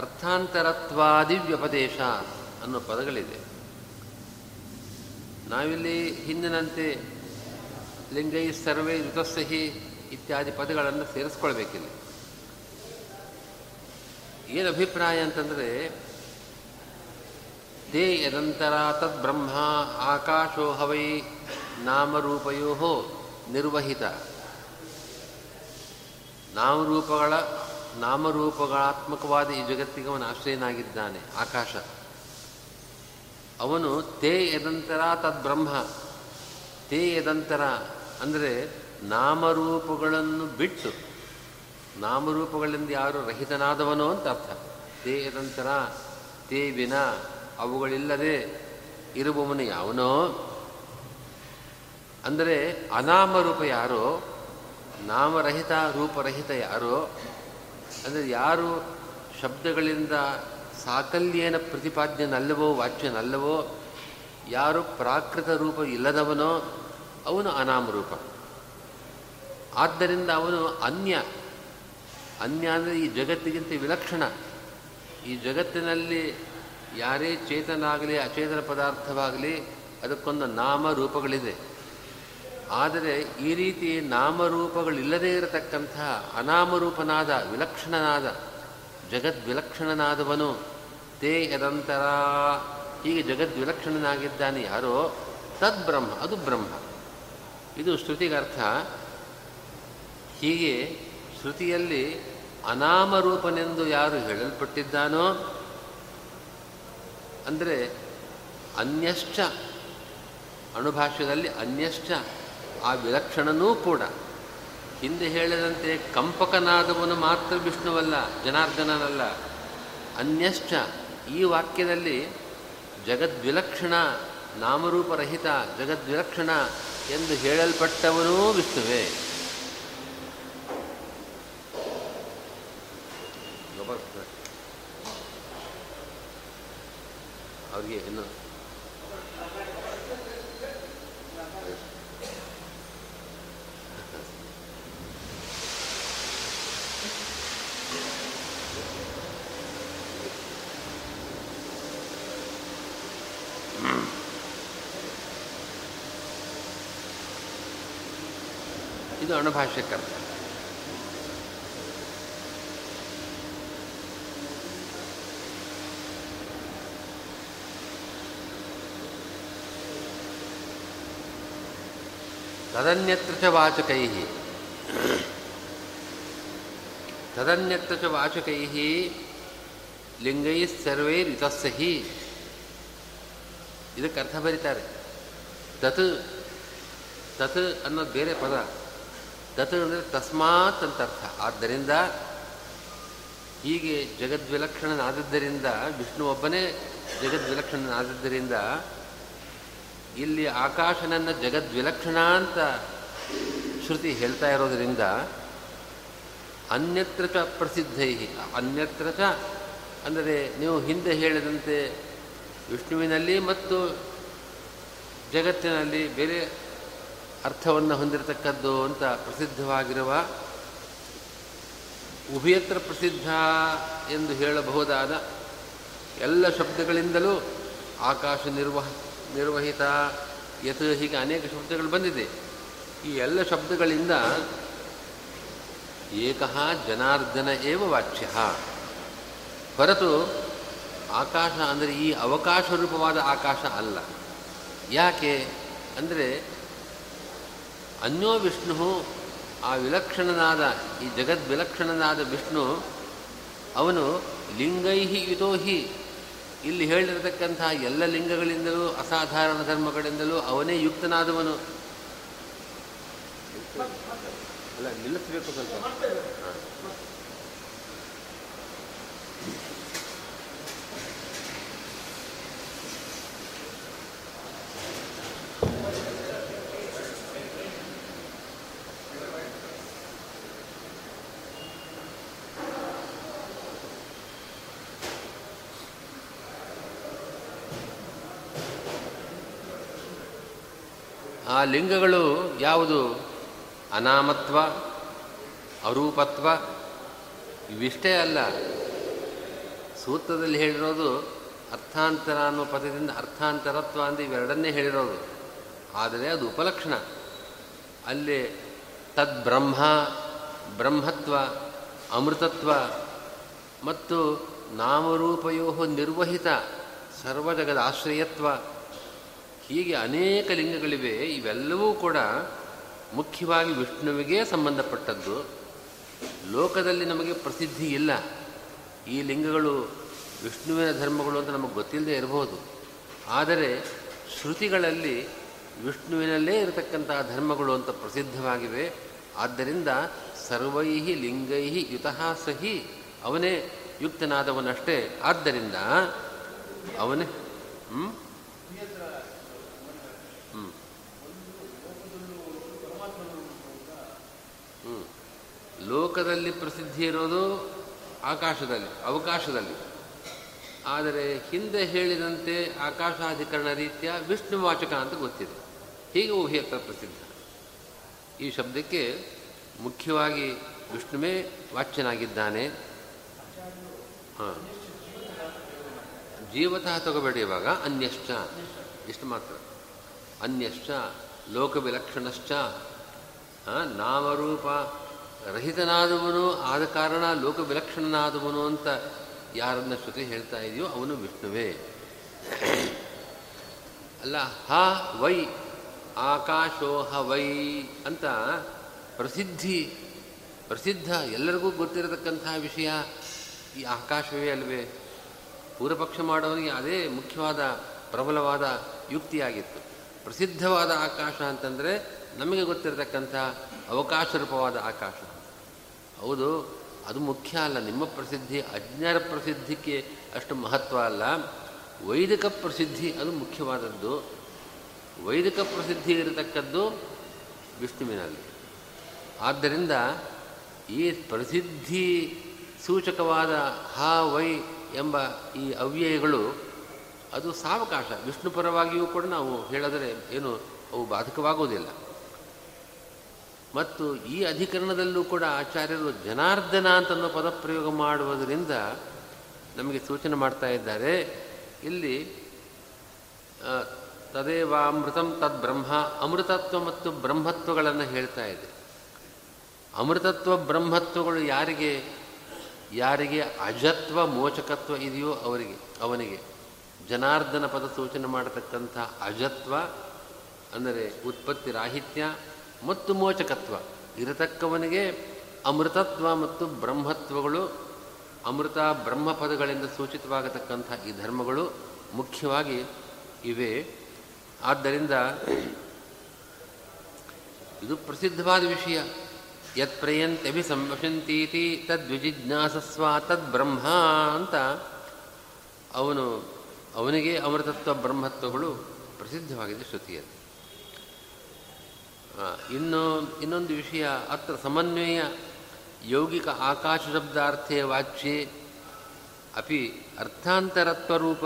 ಅರ್ಥಾಂತರತ್ವಾದಿ ವ್ಯಪದೇಶ ಅನ್ನೋ ಪದಗಳಿದೆ. ನಾವಿಲ್ಲಿ ಹಿಂದಿನಂತೆ ಲಿಂಗೈ ಸರ್ವೇ ಋತಸ್ಸಹಿ ಇತ್ಯಾದಿ ಪದಗಳನ್ನು ಸೇರಿಸ್ಕೊಳ್ಬೇಕಿಲ್ಲ. ಏನು ಅಭಿಪ್ರಾಯ ಅಂತಂದರೆ, ತೇ ಯದಂತರ ತದ್ ಬ್ರಹ್ಮ ಆಕಾಶೋ ಹವೈ ನಾಮರೂಪಯೋಹೋ ನಿರ್ವಹಿತ. ನಾಮರೂಪಗಳ ನಾಮರೂಪಗಳಾತ್ಮಕವಾದ ಈ ಜಗತ್ತಿಗೆ ಅವನು ಆಶ್ರಯನಾಗಿದ್ದಾನೆ ಆಕಾಶ. ಅವನು ತೇ ಯದಂತರ ತದ್ ಬ್ರಹ್ಮ, ತೇ ಯದಂತರ ಅಂದರೆ ನಾಮರೂಪಗಳನ್ನು ಬಿಟ್ಟು, ನಾಮರೂಪಗಳಿಂದ ಯಾರು ರಹಿತನಾದವನೋ ಅಂತ ಅರ್ಥ. ತೇ ಯದಂತರ ತೇ ವಿನ ಅವುಗಳಿಲ್ಲದೆ ಇರುವವನು ಯಾವನೋ ಅಂದರೆ ಅನಾಮರೂಪ ಯಾರೋ, ನಾಮರಹಿತ ರೂಪರಹಿತ ಯಾರೋ, ಅಂದರೆ ಯಾರು ಶಬ್ದಗಳಿಂದ ಸಾಕಲ್ಯೇನ ಪ್ರತಿಪಾದ್ಯನಲ್ಲವೋ ವಾಚ್ಯನಲ್ಲವೋ, ಯಾರು ಪ್ರಾಕೃತ ರೂಪ ಇಲ್ಲದವನೋ ಅವನು ಅನಾಮರೂಪ. ಆದ್ದರಿಂದ ಅವನು ಅನ್ಯ. ಅನ್ಯ ಅಂದರೆ ಈ ಜಗತ್ತಿಗಿಂತ ವಿಲಕ್ಷಣ. ಈ ಜಗತ್ತಿನಲ್ಲಿ ಯಾರೇ ಚೇತನಾಗಲಿ ಅಚೇತನ ಪದಾರ್ಥವಾಗಲಿ ಅದಕ್ಕೊಂದು ನಾಮರೂಪಗಳಿದೆ. ಆದರೆ ಈ ರೀತಿ ನಾಮರೂಪಗಳಿಲ್ಲದೇ ಇರತಕ್ಕಂಥ ಅನಾಮರೂಪನಾದ ವಿಲಕ್ಷಣನಾದ ಜಗದ್ವಿಲಕ್ಷಣನಾದವನು ತೇ ಯದಂತರ, ಹೀಗೆ ಜಗದ್ವಿಲಕ್ಷಣನಾಗಿದ್ದಾನೆ ಯಾರೋ, ತದ್ಬ್ರಹ್ಮ, ಅದು ಬ್ರಹ್ಮ. ಇದು ಶ್ರುತಿಗರ್ಥ. ಹೀಗೆ ಶ್ರುತಿಯಲ್ಲಿ ಅನಾಮರೂಪನೆಂದು ಯಾರು ಹೇಳಲ್ಪಟ್ಟಿದ್ದಾನೋ, ಅಂದರೆ ಅನ್ಯಶ್ಚ, ಅಣುಭಾಷ್ಯದಲ್ಲಿ ಅನ್ಯಶ್ಚ ಆ ವಿಲಕ್ಷಣನೂ ಕೂಡ. ಹಿಂದೆ ಹೇಳಿದಂತೆ ಕಂಪಕನಾದವನು ಮಾತ್ರ ವಿಷ್ಣುವಲ್ಲ, ಜನಾರ್ದನನಲ್ಲ. ಅನ್ಯಶ್ಚ ಈ ವಾಕ್ಯದಲ್ಲಿ ಜಗದ್ವಿಲಕ್ಷಣ, ನಾಮರೂಪರಹಿತ ಜಗದ್ವಿಲಕ್ಷಣ ಎಂದು ಹೇಳಲ್ಪಟ್ಟವನೂ ವಿಷ್ಣುವೇ. ಅವ್ರಿಗೆ ಇನ್ನು ಇದು ಅಣುಭಾಷ್ಯಕ್ಕರ್ಥ. ತದನ್ಯತ್ರ ಚ ವಾಚಕೈ, ತದನ್ಯತ್ರ ಚ ವಾಚಕೈ ಲಿಂಗೈ ಸರ್ವೇ ರಿತಸ್ಯ ಹಿ. ಇದಕ್ಕೆ ಅರ್ಥ ಬರೀತಾರೆ. ತತ್ ತತ್ ಅನ್ನೋದು ಬೇರೆ ಪದ. ತತ್ ಅಂದರೆ ತಸ್ಮಾತ್ ಅಂತ ಅರ್ಥ. ಆದ್ದರಿಂದ ಹೀಗೆ ಜಗದ್ವಿಲಕ್ಷಣನಾದದ್ದರಿಂದ, ವಿಷ್ಣು ಒಬ್ಬನೇ ಜಗದ್ವಿಲಕ್ಷಣನಾದದ್ದರಿಂದ ಇಲ್ಲಿ ಆಕಾಶನನ್ನು ಜಗದ್ವಿಲಕ್ಷಣ ಅಂತ ಶ್ರುತಿ ಹೇಳ್ತಾ ಇರೋದರಿಂದ ಅನ್ಯತ್ರ ಚ ಪ್ರಸಿದ್ಧೈ, ಅನ್ಯತ್ರ ಚ ಅಂದರೆ ನೀವು ಹಿಂದೆ ಹೇಳಿದಂತೆ ವಿಷ್ಣುವಿನಲ್ಲಿ ಮತ್ತು ಜಗತ್ತಿನಲ್ಲಿ ಬೇರೆ ಅರ್ಥವನ್ನು ಹೊಂದಿರತಕ್ಕದ್ದು ಅಂತ ಪ್ರಸಿದ್ಧವಾಗಿರುವ, ಉಭಯತ್ರ ಪ್ರಸಿದ್ಧ ಎಂದು ಹೇಳಬಹುದಾದ ಎಲ್ಲ ಶಬ್ದಗಳಿಂದಲೂ ಆಕಾಶ ನಿರ್ವಹ ನಿರ್ವಹಿತ ಯಥ ಹೀಗೆ ಅನೇಕ ಶಬ್ದಗಳು ಬಂದಿದೆ. ಈ ಎಲ್ಲ ಶಬ್ದಗಳಿಂದ ಏಕಃ ಜನಾರ್ದನ ಏವ ವಾಚ್ಯ. ಹೊರತು ಆಕಾಶ ಅಂದರೆ ಈ ಅವಕಾಶ ರೂಪವಾದ ಆಕಾಶ ಅಲ್ಲ. ಯಾಕೆ ಅಂದರೆ ಅನ್ಯೋ ವಿಷ್ಣು, ಆ ವಿಲಕ್ಷಣನಾದ ಈ ಜಗದ್ವಿಲಕ್ಷಣನಾದ ವಿಷ್ಣು ಅವನು ಲಿಂಗೈಹಿ ಯುತೋ ಹಿ. ಇಲ್ಲಿ ಹೇಳಿರತಕ್ಕಂಥ ಎಲ್ಲ ಲಿಂಗಗಳಿಂದಲೂ ಅಸಾಧಾರಣ ಧರ್ಮಗಳಿಂದಲೂ ಅವನೇ ಯುಕ್ತನಾದವನು. ಅಲ್ಲ, ನಿಲ್ಲಿಸಬೇಕು ಸ್ವಲ್ಪ. ಆ ಲಿಂಗಗಳು ಯಾವುದು? ಅನಾಮತ್ವ, ಅರೂಪತ್ವ, ಇವಿಷ್ಟೇ ಅಲ್ಲ. ಸೂತ್ರದಲ್ಲಿ ಹೇಳಿರೋದು ಅರ್ಥಾಂತರ ಅನ್ನೋ ಪದದಿಂದ ಅರ್ಥಾಂತರತ್ವ ಅಂತ ಇವೆರಡನ್ನೇ ಹೇಳಿರೋದು. ಆದರೆ ಅದು ಉಪಲಕ್ಷಣ. ಅಲ್ಲಿ ತದ್ಬ್ರಹ್ಮ, ಬ್ರಹ್ಮತ್ವ, ಅಮೃತತ್ವ ಮತ್ತು ನಾಮರೂಪಯೋ ನಿರ್ವಹಿತ ಸರ್ವಜಗದ ಆಶ್ರಯತ್ವ, ಹೀಗೆ ಅನೇಕ ಲಿಂಗಗಳಿವೆ. ಇವೆಲ್ಲವೂ ಕೂಡ ಮುಖ್ಯವಾಗಿ ವಿಷ್ಣುವಿಗೆ ಸಂಬಂಧಪಟ್ಟದ್ದು. ಲೋಕದಲ್ಲಿ ನಮಗೆ ಪ್ರಸಿದ್ಧಿ ಇಲ್ಲ. ಈ ಲಿಂಗಗಳು ವಿಷ್ಣುವಿನ ಧರ್ಮಗಳು ಅಂತ ನಮಗೆ ಗೊತ್ತಿಲ್ಲದೆ ಇರಬಹುದು. ಆದರೆ ಶ್ರುತಿಗಳಲ್ಲಿ ವಿಷ್ಣುವಿನಲ್ಲೇ ಇರತಕ್ಕಂತಹ ಧರ್ಮಗಳು ಅಂತ ಪ್ರಸಿದ್ಧವಾಗಿವೆ. ಆದ್ದರಿಂದ ಸರ್ವೈಹಿ ಲಿಂಗೈಹಿ ಯುತಃ ಸಹಿ, ಅವನೇ ಯುಕ್ತನಾದವನಷ್ಟೇ. ಆದ್ದರಿಂದ ಅವನೇ ಹ್ಞೂ ಲೋಕದಲ್ಲಿ ಪ್ರಸಿದ್ಧಿ ಇರೋದು ಆಕಾಶದಲ್ಲಿ, ಅವಕಾಶದಲ್ಲಿ. ಆದರೆ ಹಿಂದೆ ಹೇಳಿದಂತೆ ಆಕಾಶಾಧಿಕರಣ ರೀತಿಯ ವಿಷ್ಣುವಾಚಕ ಅಂತ ಗೊತ್ತಿದೆ, ಹೀಗೆ ಉಭಯ ಪ್ರಸಿದ್ಧ. ಈ ಶಬ್ದಕ್ಕೆ ಮುಖ್ಯವಾಗಿ ವಿಷ್ಣುವೇ ವಾಚ್ಯನಾಗಿದ್ದಾನೆ. ಹಾಂ, ಜೀವತಃ ತಗೋಬೇಡಿ ಇವಾಗ. ಅನ್ಯಶ್ಚ, ಇಷ್ಟು ಮಾತ್ರ. ಅನ್ಯಶ್ಚ ಲೋಕವಿಲಕ್ಷಣಶ್ಚ, ನಾಮರೂಪ ರಹಿತನಾದವನು ಆದ ಕಾರಣ ಲೋಕವಿಲಕ್ಷಣನಾದವನು ಅಂತ ಯಾರನ್ನ ಶ್ರುತಿ ಹೇಳ್ತಾ ಇದೆಯೋ ಅವನು ವಿಷ್ಣುವೇ ಅಲ್ಲ. ಹ ವೈ ಆಕಾಶೋ ಹ ವೈ ಅಂತ ಪ್ರಸಿದ್ಧಿ, ಪ್ರಸಿದ್ಧ, ಎಲ್ಲರಿಗೂ ಗೊತ್ತಿರತಕ್ಕಂತಹ ವಿಷಯ ಈ ಆಕಾಶವೇ ಅಲ್ವೇ? ಪೂರ್ವಪಕ್ಷ ಮಾಡೋವನಿಗೆ ಅದೇ ಮುಖ್ಯವಾದ ಪ್ರಬಲವಾದ ಯುಕ್ತಿಯಾಗಿತ್ತು. ಪ್ರಸಿದ್ಧವಾದ ಆಕಾಶ ಅಂತಂದರೆ ನಮಗೆ ಗೊತ್ತಿರತಕ್ಕಂಥ ಅವಕಾಶ ರೂಪವಾದ ಆಕಾಶ. ಹೌದು, ಅದು ಮುಖ್ಯ ಅಲ್ಲ. ನಿಮ್ಮ ಪ್ರಸಿದ್ಧಿ ಅಜ್ಞರ ಪ್ರಸಿದ್ಧಿಗೆ ಅಷ್ಟು ಮಹತ್ವ ಅಲ್ಲ. ವೈದಿಕ ಪ್ರಸಿದ್ಧಿ ಅದು ಮುಖ್ಯವಾದದ್ದು. ವೈದಿಕ ಪ್ರಸಿದ್ಧಿ ಇರತಕ್ಕದ್ದು ವಿಷ್ಣುವಿನಲ್ಲಿ. ಆದ್ದರಿಂದ ಈ ಪ್ರಸಿದ್ಧಿ ಸೂಚಕವಾದ ಹ ವೈ ಎಂಬ ಈ ಅವ್ಯಯಗಳು ಅದು ಸಾವಕಾಶ. ವಿಷ್ಣು ಪರವಾಗಿಯೂ ಕೂಡ ನಾವು ಹೇಳಿದರೆ ಏನು ಅವು ಬಾಧಕವಾಗುವುದಿಲ್ಲ. ಮತ್ತು ಈ ಅಧಿಕರಣದಲ್ಲೂ ಕೂಡ ಆಚಾರ್ಯರು ಜನಾರ್ದನ ಅಂತನ್ನೋ ಪದಪ್ರಯೋಗ ಮಾಡುವುದರಿಂದ ನಮಗೆ ಸೂಚನೆ ಮಾಡ್ತಾ ಇದ್ದಾರೆ. ಇಲ್ಲಿ ತದೇವಾಮೃತಂ ತದ್ ಬ್ರಹ್ಮ, ಅಮೃತತ್ವ ಮತ್ತು ಬ್ರಹ್ಮತ್ವಗಳನ್ನು ಹೇಳ್ತಾ ಇದೆ. ಅಮೃತತ್ವ ಬ್ರಹ್ಮತ್ವಗಳು ಯಾರಿಗೆ ಯಾರಿಗೆ ಅಜತ್ವ ಮೋಚಕತ್ವ ಇದೆಯೋ ಅವರಿಗೆ ಅವನಿಗೆ ಜನಾರ್ದನ ಪದ ಸೂಚನೆ ಮಾಡತಕ್ಕಂಥ ಅಜತ್ವ ಅಂದರೆ ಉತ್ಪತ್ತಿ ರಾಹಿತ್ಯ ಮತ್ತು ಮೋಚಕತ್ವ ಇರತಕ್ಕವನಿಗೆ ಅಮೃತತ್ವ ಮತ್ತು ಬ್ರಹ್ಮತ್ವಗಳು, ಅಮೃತ ಬ್ರಹ್ಮ ಪದಗಳಿಂದ ಸೂಚಿತವಾಗತಕ್ಕಂಥ ಈ ಧರ್ಮಗಳು ಮುಖ್ಯವಾಗಿ ಇವೆ. ಆದ್ದರಿಂದ ಇದು ಪ್ರಸಿದ್ಧವಾದ ವಿಷಯ. ಯತ್ ಪ್ರಯಂತ್ಯಭಿ ಸಂವಸಂತೀತಿ ತದ್ವಿಜಿಜ್ಞಾಸಸ್ವ ತದ್ಬ್ರಹ್ಮ ಅಂತ ಅವನು ಅವನಿಗೆ ಅಮೃತತ್ವ ಬ್ರಹ್ಮತ್ವಗಳು ಪ್ರಸಿದ್ಧವಾಗಿದೆ ಶ್ರುತಿಯಲ್ಲಿ. ಇನ್ನು ಇನ್ನೊಂದು ವಿಷಯ ಅತ್ರ ಸಮನ್ವಯ ಯೌಗಿಕ ಆಕಾಶ ಶಬ್ದಾರ್ಥೇ ವಾಚ್ಯೆ ಅಪಿ ಅರ್ಥಾಂತರತ್ವರೂಪ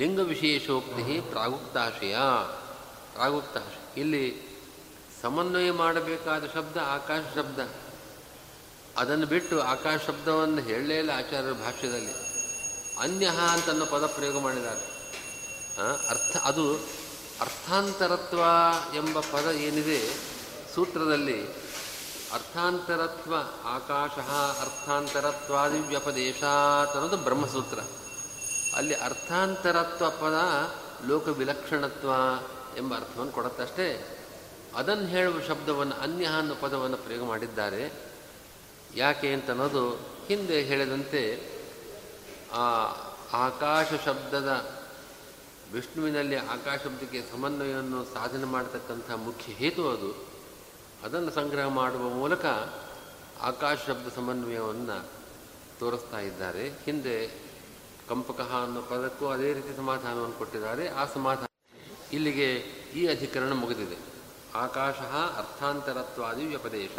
ಲಿಂಗವಿಶೇಷೋಕ್ತಿ ಪ್ರಾಗುಕ್ತಾಶಯ ಪ್ರಾಗುಕ್ತಾಶಯ. ಇಲ್ಲಿ ಸಮನ್ವಯ ಮಾಡಬೇಕಾದ ಶಬ್ದ ಆಕಾಶ ಶಬ್ದ. ಅದನ್ನು ಬಿಟ್ಟು ಆಕಾಶ ಶಬ್ದವನ್ನು ಹೇಳಲೇ ಇಲ್ಲ ಆಚಾರ್ಯರ ಭಾಷ್ಯದಲ್ಲಿ. ಅನ್ಯಃ ಅಂತನ್ನೋ ಪದ ಪ್ರಯೋಗ ಮಾಡಿದ್ದಾರೆ. ಅರ್ಥ ಅದು ಅರ್ಥಾಂತರತ್ವ ಎಂಬ ಪದ ಏನಿದೆ ಸೂತ್ರದಲ್ಲಿ, ಅರ್ಥಾಂತರತ್ವ ಆಕಾಶ ಅರ್ಥಾಂತರತ್ವಾದಿ ವ್ಯಪದೇಶಾತ್ ಅನ್ನೋದು ಬ್ರಹ್ಮಸೂತ್ರ. ಅಲ್ಲಿ ಅರ್ಥಾಂತರತ್ವ ಪದ ಲೋಕವಿಲಕ್ಷಣತ್ವ ಎಂಬ ಅರ್ಥವನ್ನು ಕೊಡುತ್ತಷ್ಟೇ. ಅದನ್ನು ಹೇಳುವ ಶಬ್ದವನ್ನು ಅನ್ಯ ಅನ್ನೋ ಪದವನ್ನು ಪ್ರಯೋಗ ಮಾಡಿದ್ದಾರೆ. ಯಾಕೆ ಅಂತನ್ನೋದು ಹಿಂದೆ ಹೇಳಿದಂತೆ ಆ ಆಕಾಶ ಶಬ್ದದ ವಿಷ್ಣುವಿನಲ್ಲಿ ಆಕಾಶ ಶಬ್ದಕ್ಕೆ ಸಮನ್ವಯವನ್ನು ಸಾಧನೆ ಮಾಡತಕ್ಕಂಥ ಮುಖ್ಯ ಹೇತು ಅದು. ಅದನ್ನು ಸಂಗ್ರಹ ಮಾಡುವ ಮೂಲಕ ಆಕಾಶ ಶಬ್ದ ಸಮನ್ವಯವನ್ನು ತೋರಿಸ್ತಾ ಇದ್ದಾರೆ. ಹಿಂದೆ ಕಂಪಕಃ ಅನ್ನೋ ಪದಕ್ಕೂ ಅದೇ ರೀತಿ ಸಮಾಧಾನವನ್ನು ಕೊಟ್ಟಿದ್ದಾರೆ. ಆ ಸಮಾಧಾನ ಇಲ್ಲಿಗೆ ಈ ಅಧಿಕರಣ ಮುಗಿದಿದೆ. ಆಕಾಶ ಅರ್ಥಾಂತರತ್ವಾದಿ ವ್ಯಪದೇಶ.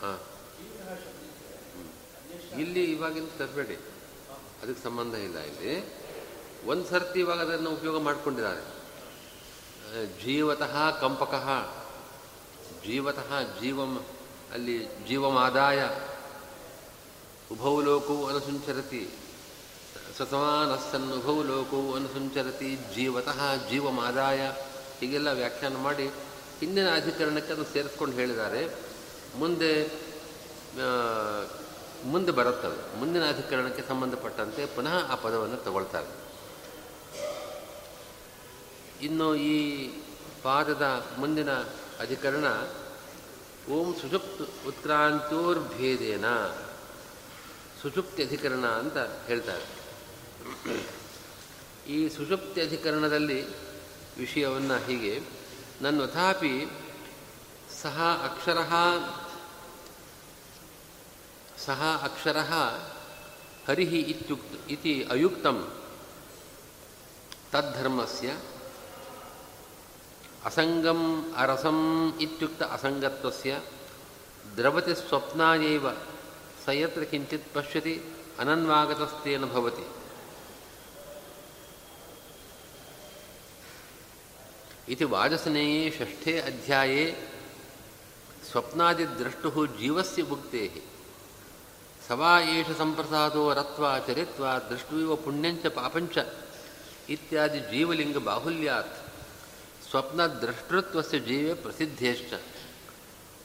ಹಾಂ, ಇಲ್ಲಿ ಇವಾಗಿನ ತರಬೇಡಿ, ಅದಕ್ಕೆ ಸಂಬಂಧ ಇಲ್ಲ. ಇಲ್ಲಿ ಒಂದು ಸರ್ತಿ ಇವಾಗ ಅದನ್ನು ಉಪಯೋಗ ಮಾಡಿಕೊಂಡಿದ್ದಾರೆ. ಜೀವತಃ ಕಂಪಕಃ, ಜೀವತಃ ಜೀವಂ, ಅಲ್ಲಿ ಜೀವಮಾದಾಯ ಉಭೌ ಲೋಕವು ಅನುಸಂಚರತಿ, ಸಸಮಾನಸ್ಸನ್ ಉಭೌ ಲೋಕವು ಅನುಸಂಚರತಿ, ಜೀವತಃ ಜೀವಮಾದಾಯ, ಹೀಗೆಲ್ಲ ವ್ಯಾಖ್ಯಾನ ಮಾಡಿ ಹಿಂದಿನ ಅಧಿಕರಣಕ್ಕೆ ಅದನ್ನು ಸೇರಿಸ್ಕೊಂಡು ಹೇಳಿದ್ದಾರೆ. ಮುಂದೆ ಮುಂದೆ ಬರುತ್ತವೆ, ಮುಂದಿನ ಅಧಿಕರಣಕ್ಕೆ ಸಂಬಂಧಪಟ್ಟಂತೆ ಪುನಃ ಆ ಪದವನ್ನು ತಗೊಳ್ತಾರೆ. ಇನ್ನು ಈ ಪಾದದ ಮುಂದಿನ ಅಧಿಕರಣ ಓಂ ಸುಷುಪ್ತ ಉತ್ಕ್ರಾಂತ್ಯೋರ್ಭೇದೇನ ಸುಷುಪ್ತಿ ಅಧಿಕರಣ ಅಂತ ಹೇಳ್ತಾರೆ. ಈ ಸುಷುಪ್ತಿ ಅಧಿಕರಣದಲ್ಲಿ ವಿಷಯವನ್ನು ಹೀಗೆ ನನ್ವಥಾಪಿ ಸಹ ಅಕ್ಷರ ಸಹ ಅಕ್ಷರ ಹರಿ ಇತ್ಯುಕ್ತ ಇತಿ ಅಯುಕ್ತಂ ತದ್ಧರ್ಮಸ್ಯ ಅಸಂಗಂ ಅರಸಂ ಇತ್ಯುಕ್ತ ಅಸಂಗತ್ವಸ್ಯ ದ್ರವತಿ ಸ್ವಪ್ನಾಯೇವ ಸಯತ್ರ ಕಿಂಚಿತ್ ಪಶ್ಯತಿ ಅನನ್ವಾಗತಸ್ತೇನ ಭವತಿ. ಇತಿ ವಾಜಸನೇಯೇ ಷಷ್ಠೇ ಅಧ್ಯಾಯೇ ಸ್ವಪ್ನಾದಿದ್ರಷ್ಟುಃ ಜೀವಸ್ಯ ಭುಕ್ತೇಃ ಸವಾ ಏಷ ಸಂಪ್ರಸಾದೋ ರತ್ವಾ ಚರಿತ್ವಾ ದೃಷ್ಟ್ವಿವ ಪುಣ್ಯಂಚ ಪಾಪಂಚ ಇತ್ಯಾದಿ ಜೀವಲಿಂಗ ಬಾಹುಲ್ಯಾತ್ ಸ್ವಪ್ನದ್ರಷ್ಟೃತ್ವಸ್ಯ ಜೀವೆ ಪ್ರಸಿದ್ಧೇಶ್ಚ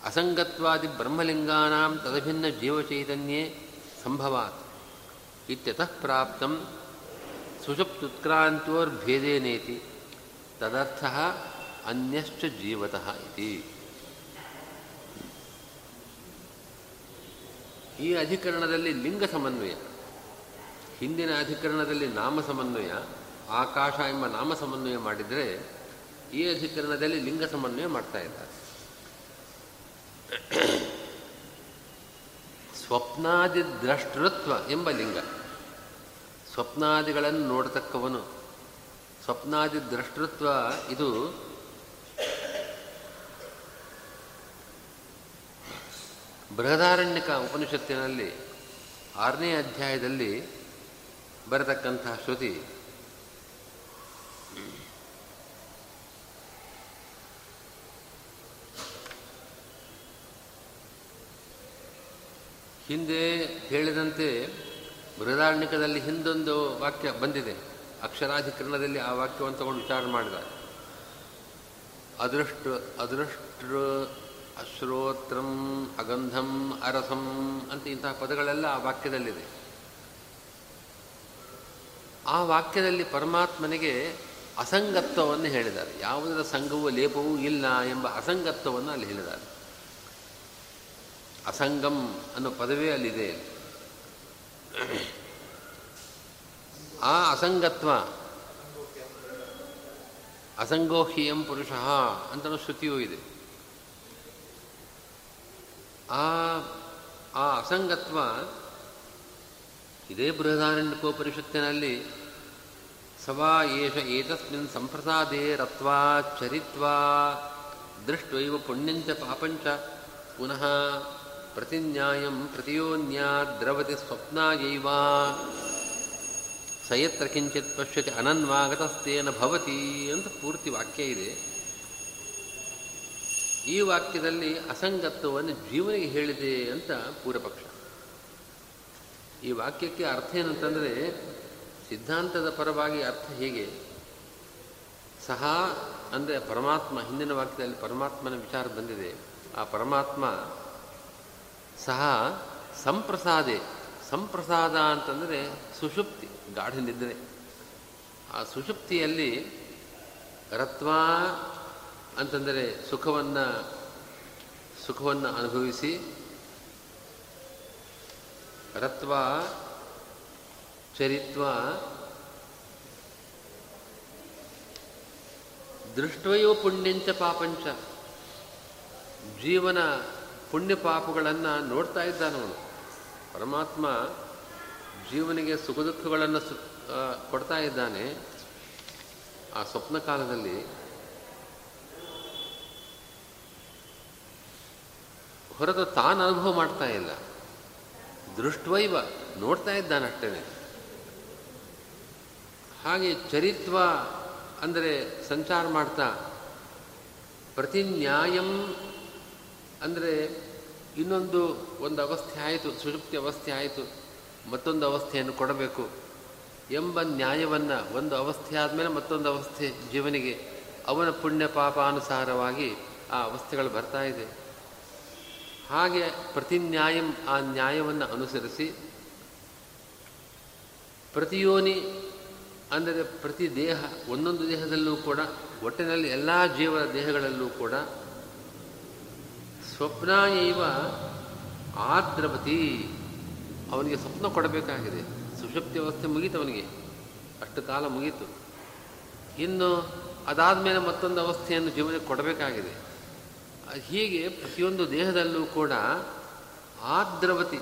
ಅಸಂಗತ್ವಾದಿ ಬ್ರಹ್ಮಲಿಂಗಾನಾಂ ತದಭಿನ್ನ ಜೀವಚೈತನ್ಯೇ ಸಂಭವಾತ್ ಇತ್ಯತಃ ಪ್ರಾಪ್ತಂ ಸುಷುಪ್ತ್ಯುತ್ಕ್ರಾಂತ್ಯೋರ್ಭೇದೇನೇತಿ ತದರ್ಥಃ ಅನ್ಯಶ್ಚ ಜೀವತಃ ಇತಿ. ಈ ಅಧಿಕರಣದಲ್ಲಿ ಲಿಂಗ ಸಮನ್ವಯ, ಹಿಂದಿನ ಅಧಿಕರಣದಲ್ಲಿ ನಾಮ ಸಮನ್ವಯ, ಆಕಾಶ ಎಂಬ ನಾಮ ಸಮನ್ವಯ ಮಾಡಿದರೆ ಈ ಅಧಿಕರಣದಲ್ಲಿ ಲಿಂಗ ಸಮನ್ವಯ ಮಾಡ್ತಾ ಇದ್ದಾರೆ. ಸ್ವಪ್ನಾದಿ ದ್ರಷ್ಟೃತ್ವ ಎಂಬ ಲಿಂಗ, ಸ್ವಪ್ನಾದಿಗಳನ್ನು ನೋಡತಕ್ಕವನು, ಸ್ವಪ್ನಾದಿ ದ್ರಷ್ಟೃತ್ವ ಇದು ಬೃಹದಾರಣ್ಯಕ ಉಪನಿಷತ್ತಿನಲ್ಲಿ ಆರನೇ ಅಧ್ಯಾಯದಲ್ಲಿ ಬರತಕ್ಕಂತಹ ಶ್ರುತಿ. ಹಿಂದೆ ಹೇಳಿದಂತೆ ಬೃಹದಾರಣ್ಯಕದಲ್ಲಿ ಹಿಂದೊಂದು ವಾಕ್ಯ ಬಂದಿದೆ, ಅಕ್ಷರಾಧಿಕರಣದಲ್ಲಿ ಆ ವಾಕ್ಯವನ್ನು ತಗೊಂಡು ವಿಚಾರ ಮಾಡಿದ. ಅದೃಷ್ಟ ಅದೃಷ್ಟ ಅಶ್ರೋತ್ರಂ ಅಗಂಧಂ ಅರಸಂ ಅಂತ ಇಂತಹ ಪದಗಳೆಲ್ಲ ಆ ವಾಕ್ಯದಲ್ಲಿದೆ. ಆ ವಾಕ್ಯದಲ್ಲಿ ಪರಮಾತ್ಮನಿಗೆ ಅಸಂಗತ್ವವನ್ನು ಹೇಳಿದ್ದಾರೆ, ಯಾವುದರ ಸಂಘವೂ ಲೇಪವೂ ಇಲ್ಲ ಎಂಬ ಅಸಂಗತ್ವವನ್ನು ಅಲ್ಲಿ ಹೇಳಿದ್ದಾರೆ. ಅಸಂಗಂ ಅನ್ನೋ ಪದವೇ ಅಲ್ಲಿದೆ. ಆ ಅಸಂಗತ್ವ ಅಸಂಗೋಹಿ ಎಂ ಪುರುಷಃ ಅಂತನೋ ಶ್ರುತಿಯೂ ಇದೆ. ಆ ಆ ಅಸಂಗತ್ವ ಇದೇ ಬೃಹದಾರಣ್ಯಕೋಪನಿಷತ್ತಿನಲ್ಲಿ ಸವಾ ಏಷ ಏತಸ್ಮಿನ್ ಸಂಪ್ರಸಾದೇ ರತ್ವಾ ಚರಿತ್ವಾ ದೃಷ್ಟ್ವೈವ ಪುಣ್ಯಂಚ ಪಾಪಂಚ ಪುನಃ ಪ್ರತಿನ್ಯಾಯಂ ಪ್ರತಿಯೋನ್ಯಾ ದ್ರವತಿ ಸ್ವಪ್ನಾಯೈವ ಸಯತ್ರ ಕಿಂಚಿತ್ ಪಶ್ಯತಿ ಅನನ್ವಾಗತಸ್ತೇನ ಭವತಿ ಅಂತ ಪೂರ್ತಿ ವಾಕ್ಯ ಇದೆ. ಈ ವಾಕ್ಯದಲ್ಲಿ ಅಸಂಗತ್ವವನ್ನು ಜೀವನಿಗೆ ಹೇಳಿದೆ ಅಂತ ಪೂರ್ವಪಕ್ಷ. ಈ ವಾಕ್ಯಕ್ಕೆ ಅರ್ಥ ಏನಂತಂದರೆ, ಸಿದ್ಧಾಂತದ ಪರವಾಗಿ ಅರ್ಥ ಹೀಗೆ, ಸಹ ಅಂದರೆ ಪರಮಾತ್ಮ, ಹಿಂದಿನ ವಾಕ್ಯದಲ್ಲಿ ಪರಮಾತ್ಮನ ವಿಚಾರ ಬಂದಿದೆ. ಆ ಪರಮಾತ್ಮ ಸಹ ಸಂಪ್ರಸಾದೆ, ಸಂಪ್ರಸಾದ ಅಂತಂದರೆ ಸುಷುಪ್ತಿ, ಗಾಢ ನಿದ್ರೆ. ಆ ಸುಷುಪ್ತಿಯಲ್ಲಿ ರತ್ವಾ ಅಂತಂದರೆ ಸುಖವನ್ನು ಸುಖವನ್ನು ಅನುಭವಿಸಿ, ರತ್ವ ಚರಿತ್ವ ದೃಷ್ಟ್ವಯೋ ಪುಣ್ಯಂಚ ಪಾಪಂಚ, ಜೀವನ ಪುಣ್ಯ ಪಾಪಗಳನ್ನು ನೋಡ್ತಾ ಇದ್ದಾನವನು ಪರಮಾತ್ಮ. ಜೀವನಿಗೆ ಸುಖ ದುಃಖಗಳನ್ನು ಸು ಕೊಡ್ತಾ ಇದ್ದಾನೆ ಆ ಸ್ವಪ್ನ ಕಾಲದಲ್ಲಿ. ಹೊರತು ತಾನು ಅನುಭವ ಮಾಡ್ತಾ ಇಲ್ಲ, ದೃಷ್ಟ್ವೈವ ನೋಡ್ತಾ ಇದ್ದಾನಷ್ಟೇ. ಹಾಗೆ ಚರಿತ್ವ ಅಂದರೆ ಸಂಚಾರ ಮಾಡ್ತಾ, ಪ್ರತಿನ್ಯಾಯಂ ಅಂದರೆ ಇನ್ನೊಂದು ಒಂದು ಅವಸ್ಥೆ ಆಯಿತು, ಸುಷುಪ್ತಿ ಅವಸ್ಥೆ ಆಯಿತು, ಮತ್ತೊಂದು ಅವಸ್ಥೆಯನ್ನು ಕೊಡಬೇಕು ಎಂಬ ನ್ಯಾಯವನ್ನು, ಒಂದು ಅವಸ್ಥೆ ಆದಮೇಲೆ ಮತ್ತೊಂದು ಅವಸ್ಥೆ ಜೀವನಿಗೆ ಅವನ ಪುಣ್ಯ ಪಾಪಾನುಸಾರವಾಗಿ ಆ ಅವಸ್ಥೆಗಳು ಬರ್ತಾ ಇದೆ. ಹಾಗೆ ಪ್ರತಿನ್ಯಾಯಂ ಆ ನ್ಯಾಯವನ್ನು ಅನುಸರಿಸಿ, ಪ್ರತಿಯೋನಿ ಅಂದರೆ ಪ್ರತಿ ದೇಹ, ಒಂದೊಂದು ದೇಹದಲ್ಲೂ ಕೂಡ, ಒಟ್ಟಿನಲ್ಲಿ ಎಲ್ಲ ಜೀವನ ದೇಹಗಳಲ್ಲೂ ಕೂಡ ಸ್ವಪ್ನಾಯೈವ ಆದ್ರವತಿ, ಅವನಿಗೆ ಸ್ವಪ್ನ ಕೊಡಬೇಕಾಗಿದೆ. ಸುಷುಪ್ತಿ ಅವಸ್ಥೆ ಮುಗೀತು, ಅವನಿಗೆ ಅಷ್ಟು ಕಾಲ ಮುಗೀತು. ಇನ್ನು ಅದಾದ ಮೇಲೆ ಮತ್ತೊಂದು ಅವಸ್ಥೆಯನ್ನು ಜೀವನಕ್ಕೆ ಕೊಡಬೇಕಾಗಿದೆ. ಹೀಗೆ ಪ್ರತಿಯೊಂದು ದೇಹದಲ್ಲೂ ಕೂಡ ಆದ್ರವತಿ,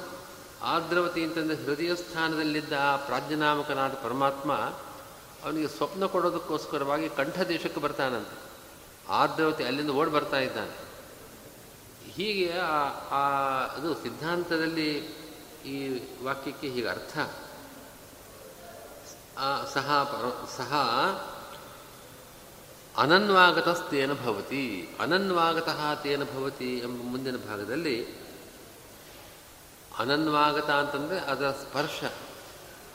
ಆದ್ರವತಿ ಅಂತಂದರೆ ಹೃದಯ ಸ್ಥಾನದಲ್ಲಿದ್ದ ಆ ಪ್ರಾಜ್ಞನಾಮಕನಾದ ಪರಮಾತ್ಮ ಅವನಿಗೆ ಸ್ವಪ್ನ ಕೊಡೋದಕ್ಕೋಸ್ಕರವಾಗಿ ಕಂಠದೇಶಕ್ಕೆ ಬರ್ತಾನಂತೆ. ಆರ್ದ್ರವತೆ ಅಲ್ಲಿಂದ ಓಡಿ ಬರ್ತಾ ಇದ್ದಾನೆ. ಹೀಗೆ ಆ ಅದು ಸಿದ್ಧಾಂತದಲ್ಲಿ ಈ ವಾಕ್ಯಕ್ಕೆ ಹೀಗೆ ಅರ್ಥ. ಸಹ ಪರ ಸಹ ಅನನ್ವಾಗತಸ್ತೇನ ಭವತಿ, ಅನನ್ವಾಗತಃ ತೇನ ಭವತಿ ಎಂಬ ಮುಂದಿನ ಭಾಗದಲ್ಲಿ ಅನನ್ವಾಗತ ಅಂತಂದರೆ ಅದರ ಸ್ಪರ್ಶ,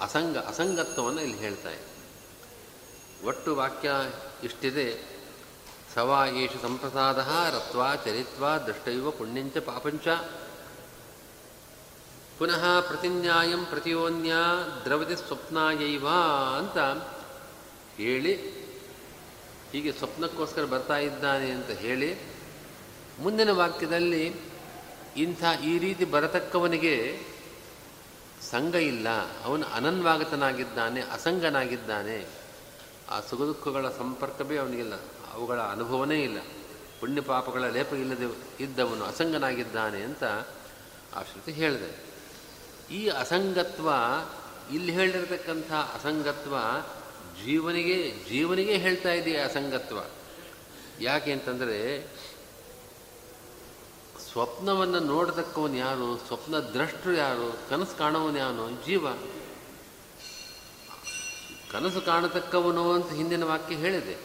ಅಸಂಗ ಅಸಂಗತ್ವವನ್ನು ಇಲ್ಲಿ ಹೇಳ್ತಾ ಇದೆ. ಒಟ್ಟು ವಾಕ್ಯ ಇಷ್ಟಿದೆ. ಸವಾ ಯೇಷು ಸಂಪ್ರಸಾದ ರತ್ವಾ ಚರಿತ್ವಾ ದೃಷ್ಟೈವ ಪುಣ್ಯಂಚ ಪಾಪಂಚ ಪುನಃ ಪ್ರತಿನ್ಯಾಯಂ ಪ್ರತಿಯೋನ್ಯ ದ್ರವತಿ ಸ್ವಪ್ನಾಯೈವ ಅಂತ ಹೇಳಿ, ಹೀಗೆ ಸ್ವಪ್ನಕ್ಕೋಸ್ಕರ ಬರ್ತಾ ಇದ್ದಾನೆ ಅಂತ ಹೇಳಿ, ಮುಂದಿನ ವಾಕ್ಯದಲ್ಲಿ ಇಂಥ ಈ ರೀತಿ ಬರತಕ್ಕವನಿಗೆ ಸಂಘ ಇಲ್ಲ, ಅವನು ಅನನ್ವಾಗತನಾಗಿದ್ದಾನೆ, ಅಸಂಗನಾಗಿದ್ದಾನೆ. ಆ ಸುಖ ದುಃಖಗಳ ಸಂಪರ್ಕವೇ ಅವನಿಗಿಲ್ಲ, ಅವುಗಳ ಅನುಭವನೇ ಇಲ್ಲ, ಪುಣ್ಯ ಪಾಪಗಳ ಲೇಪ ಇಲ್ಲದೆ ಇದ್ದವನು ಅಸಂಗನಾಗಿದ್ದಾನೆ ಅಂತ ಆ ಶ್ರುತಿ ಹೇಳಿದೆ. ಈ ಅಸಂಗತ್ವ, ಇಲ್ಲಿ ಹೇಳಿರತಕ್ಕಂಥ ಅಸಂಗತ್ವ ಜೀವನಿಗೆ ಜೀವನಿಗೆ ಹೇಳ್ತಾ ಇದೆಯೇ ಅಸಂಗತ್ವ. ಯಾಕೆ ಅಂತಂದರೆ ಸ್ವಪ್ನವನ್ನು ನೋಡತಕ್ಕವನು ಯಾರು, ಸ್ವಪ್ನ ದ್ರಷ್ಟರು ಯಾರು, ಕನಸು ಕಾಣೋವನು ಯಾರು? ಜೀವ. ಕನಸು ಕಾಣತಕ್ಕವನು ಅಂತ ಹಿಂದಿನ ವಾಕ್ಯ ಹೇಳಿದೆ.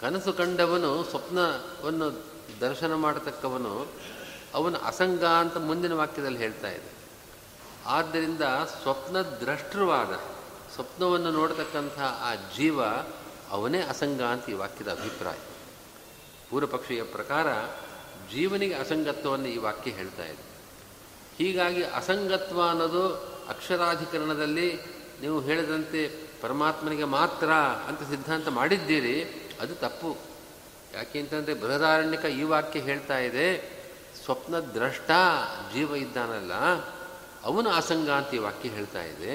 ಕನಸು ಕಂಡವನು, ಸ್ವಪ್ನವನ್ನು ದರ್ಶನ ಮಾಡತಕ್ಕವನು ಅವನು ಅಸಂಗ ಅಂತ ಮುಂದಿನ ವಾಕ್ಯದಲ್ಲಿ ಹೇಳ್ತಾ ಇದೆ. ಆದ್ದರಿಂದ ಸ್ವಪ್ನ ದ್ರಷ್ಟೃವಾದ, ಸ್ವಪ್ನವನ್ನು ನೋಡತಕ್ಕಂಥ ಆ ಜೀವ ಅವನೇ ಅಸಂಗ ಅಂತ ಈ ವಾಕ್ಯದ ಅಭಿಪ್ರಾಯ. ಪೂರ್ವಪಕ್ಷಿಯ ಪ್ರಕಾರ ಜೀವನಿಗೆ ಅಸಂಗತ್ವವನ್ನು ಈ ವಾಕ್ಯ ಹೇಳ್ತಾ ಇದೆ. ಹೀಗಾಗಿ ಅಸಂಗತ್ವ ಅನ್ನೋದು ಅಕ್ಷರಾಧಿಕರಣದಲ್ಲಿ ನೀವು ಹೇಳಿದಂತೆ ಪರಮಾತ್ಮನಿಗೆ ಮಾತ್ರ ಅಂತ ಸಿದ್ಧಾಂತ ಮಾಡಿದ್ದೀರಿ, ಅದು ತಪ್ಪು. ಯಾಕೆ ಅಂತಂದರೆ ಬೃಹದಾರಣ್ಯಕ ಈ ವಾಕ್ಯ ಹೇಳ್ತಾ ಇದೆ, ಸ್ವಪ್ನ ದ್ರಷ್ಟ ಜೀವ ಇದ್ದಾನಲ್ಲ ಅವನು ಅಸಂಗ ಅಂತ ಈ ವಾಕ್ಯ ಹೇಳ್ತಾ ಇದೆ.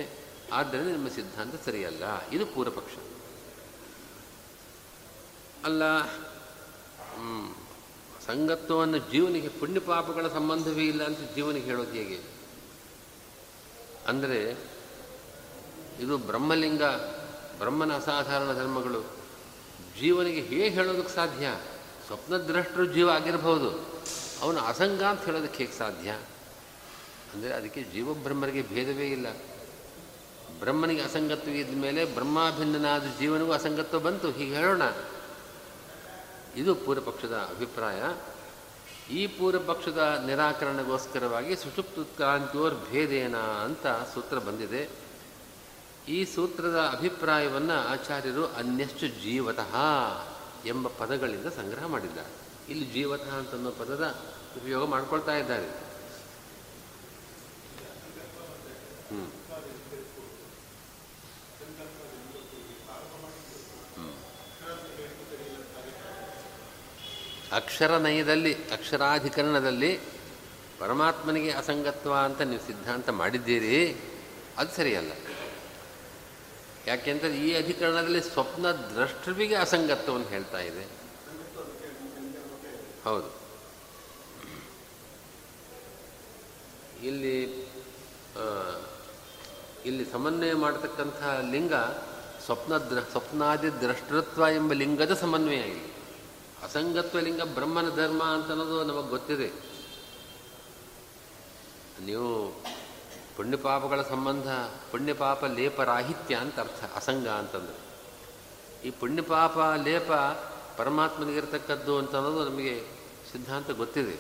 ಆದ್ದರಿಂದ ನಿಮ್ಮ ಸಿದ್ಧಾಂತ ಸರಿಯಲ್ಲ, ಇದು ಪೂರ್ವಪಕ್ಷ ಅಲ್ಲ. ಸಂಗತ್ವವನ್ನು ಜೀವನಿಗೆ, ಪುಣ್ಯ ಪಾಪಗಳ ಸಂಬಂಧವೇ ಇಲ್ಲ ಅಂತ ಜೀವನಿಗೆ ಹೇಳೋದು ಹೇಗೆ ಅಂದರೆ, ಇದು ಬ್ರಹ್ಮಲಿಂಗ, ಬ್ರಹ್ಮನ ಅಸಾಧಾರಣ ಧರ್ಮಗಳು ಜೀವನಿಗೆ ಹೇಗೆ ಹೇಳೋದಕ್ಕೆ ಸಾಧ್ಯ? ಸ್ವಪ್ನದ್ರಷ್ಟರು ಜೀವ ಆಗಿರಬಹುದು, ಅವನು ಅಸಂಗ ಅಂತ ಹೇಳೋದಕ್ಕೆ ಹೇಗೆ ಸಾಧ್ಯ ಅಂದರೆ, ಅದಕ್ಕೆ ಜೀವ ಬ್ರಹ್ಮರಿಗೆ ಭೇದವೇ ಇಲ್ಲ. ಬ್ರಹ್ಮನಿಗೆ ಅಸಂಗತ್ವ ಇದ್ದ ಮೇಲೆ ಬ್ರಹ್ಮಾಭಿನ್ನನಾದ ಜೀವನಿಗೂ ಅಸಂಗತ್ವ ಬಂತು, ಹೀಗೆ ಹೇಳೋಣ. ಇದು ಪೂರ್ವಪಕ್ಷದ ಅಭಿಪ್ರಾಯ. ಈ ಪೂರ್ವಪಕ್ಷದ ನಿರಾಕರಣಗೋಸ್ಕರವಾಗಿ ಸುಷುಪ್ತುತ್ಕ್ರಾಂತಿಯೋರ್ಭೇದೇನ ಅಂತ ಸೂತ್ರ ಬಂದಿದೆ. ಈ ಸೂತ್ರದ ಅಭಿಪ್ರಾಯವನ್ನು ಆಚಾರ್ಯರು ಅನ್ಯಷ್ಟು ಜೀವತಃ ಎಂಬ ಪದಗಳಿಂದ ಸಂಗ್ರಹ ಮಾಡಿದ್ದಾರೆ. ಇಲ್ಲಿ ಜೀವತಃ ಅಂತನ್ನೋ ಪದದ ಉಪಯೋಗ ಮಾಡಿಕೊಳ್ತಾ ಇದ್ದಾರೆ. ಹ್ಞೂ ಅಕ್ಷರನಯದಲ್ಲಿ, ಅಕ್ಷರಾಧಿಕರಣದಲ್ಲಿ ಪರಮಾತ್ಮನಿಗೆ ಅಸಂಗತ್ವ ಅಂತ ನೀವು ಸಿದ್ಧಾಂತ ಮಾಡಿದ್ದೀರಿ, ಅದು ಸರಿಯಲ್ಲ. ಯಾಕೆಂದರೆ ಈ ಅಧಿಕರಣದಲ್ಲಿ ಸ್ವಪ್ನ ದ್ರಷ್ಟರಿಗೆ ಅಸಂಗತ್ವವನ್ನು ಹೇಳ್ತಾ ಇದೆ. ಹೌದು, ಇಲ್ಲಿ ಇಲ್ಲಿ ಸಮನ್ವಯ ಮಾಡತಕ್ಕಂಥ ಲಿಂಗ ಸ್ವಪ್ನ ದ್ರ ಸ್ವಪ್ನಾದಿ ದ್ರಷ್ಟೃತ್ವ ಎಂಬ ಲಿಂಗದ ಸಮನ್ವಯ. ಇಲ್ಲಿ ಅಸಂಗತ್ವ ಲಿಂಗ ಬ್ರಹ್ಮನ ಧರ್ಮ ಅಂತ ಅನ್ನೋದು ನಮಗೆ ಗೊತ್ತಿದೆ. ನೀವು ಪುಣ್ಯಪಾಪಗಳ ಸಂಬಂಧ, ಪುಣ್ಯಪಾಪ ಲೇಪರಾಹಿತ್ಯ ಅಂತ ಅರ್ಥ ಅಸಂಗ ಅಂತಂದರೆ. ಈ ಪುಣ್ಯಪಾಪ ಲೇಪ ಪರಮಾತ್ಮನಿಗಿರ್ತಕ್ಕದ್ದು ಅಂತ ಅನ್ನೋದು ನಮಗೆ ಸಿದ್ಧಾಂತ ಗೊತ್ತಿದೆ.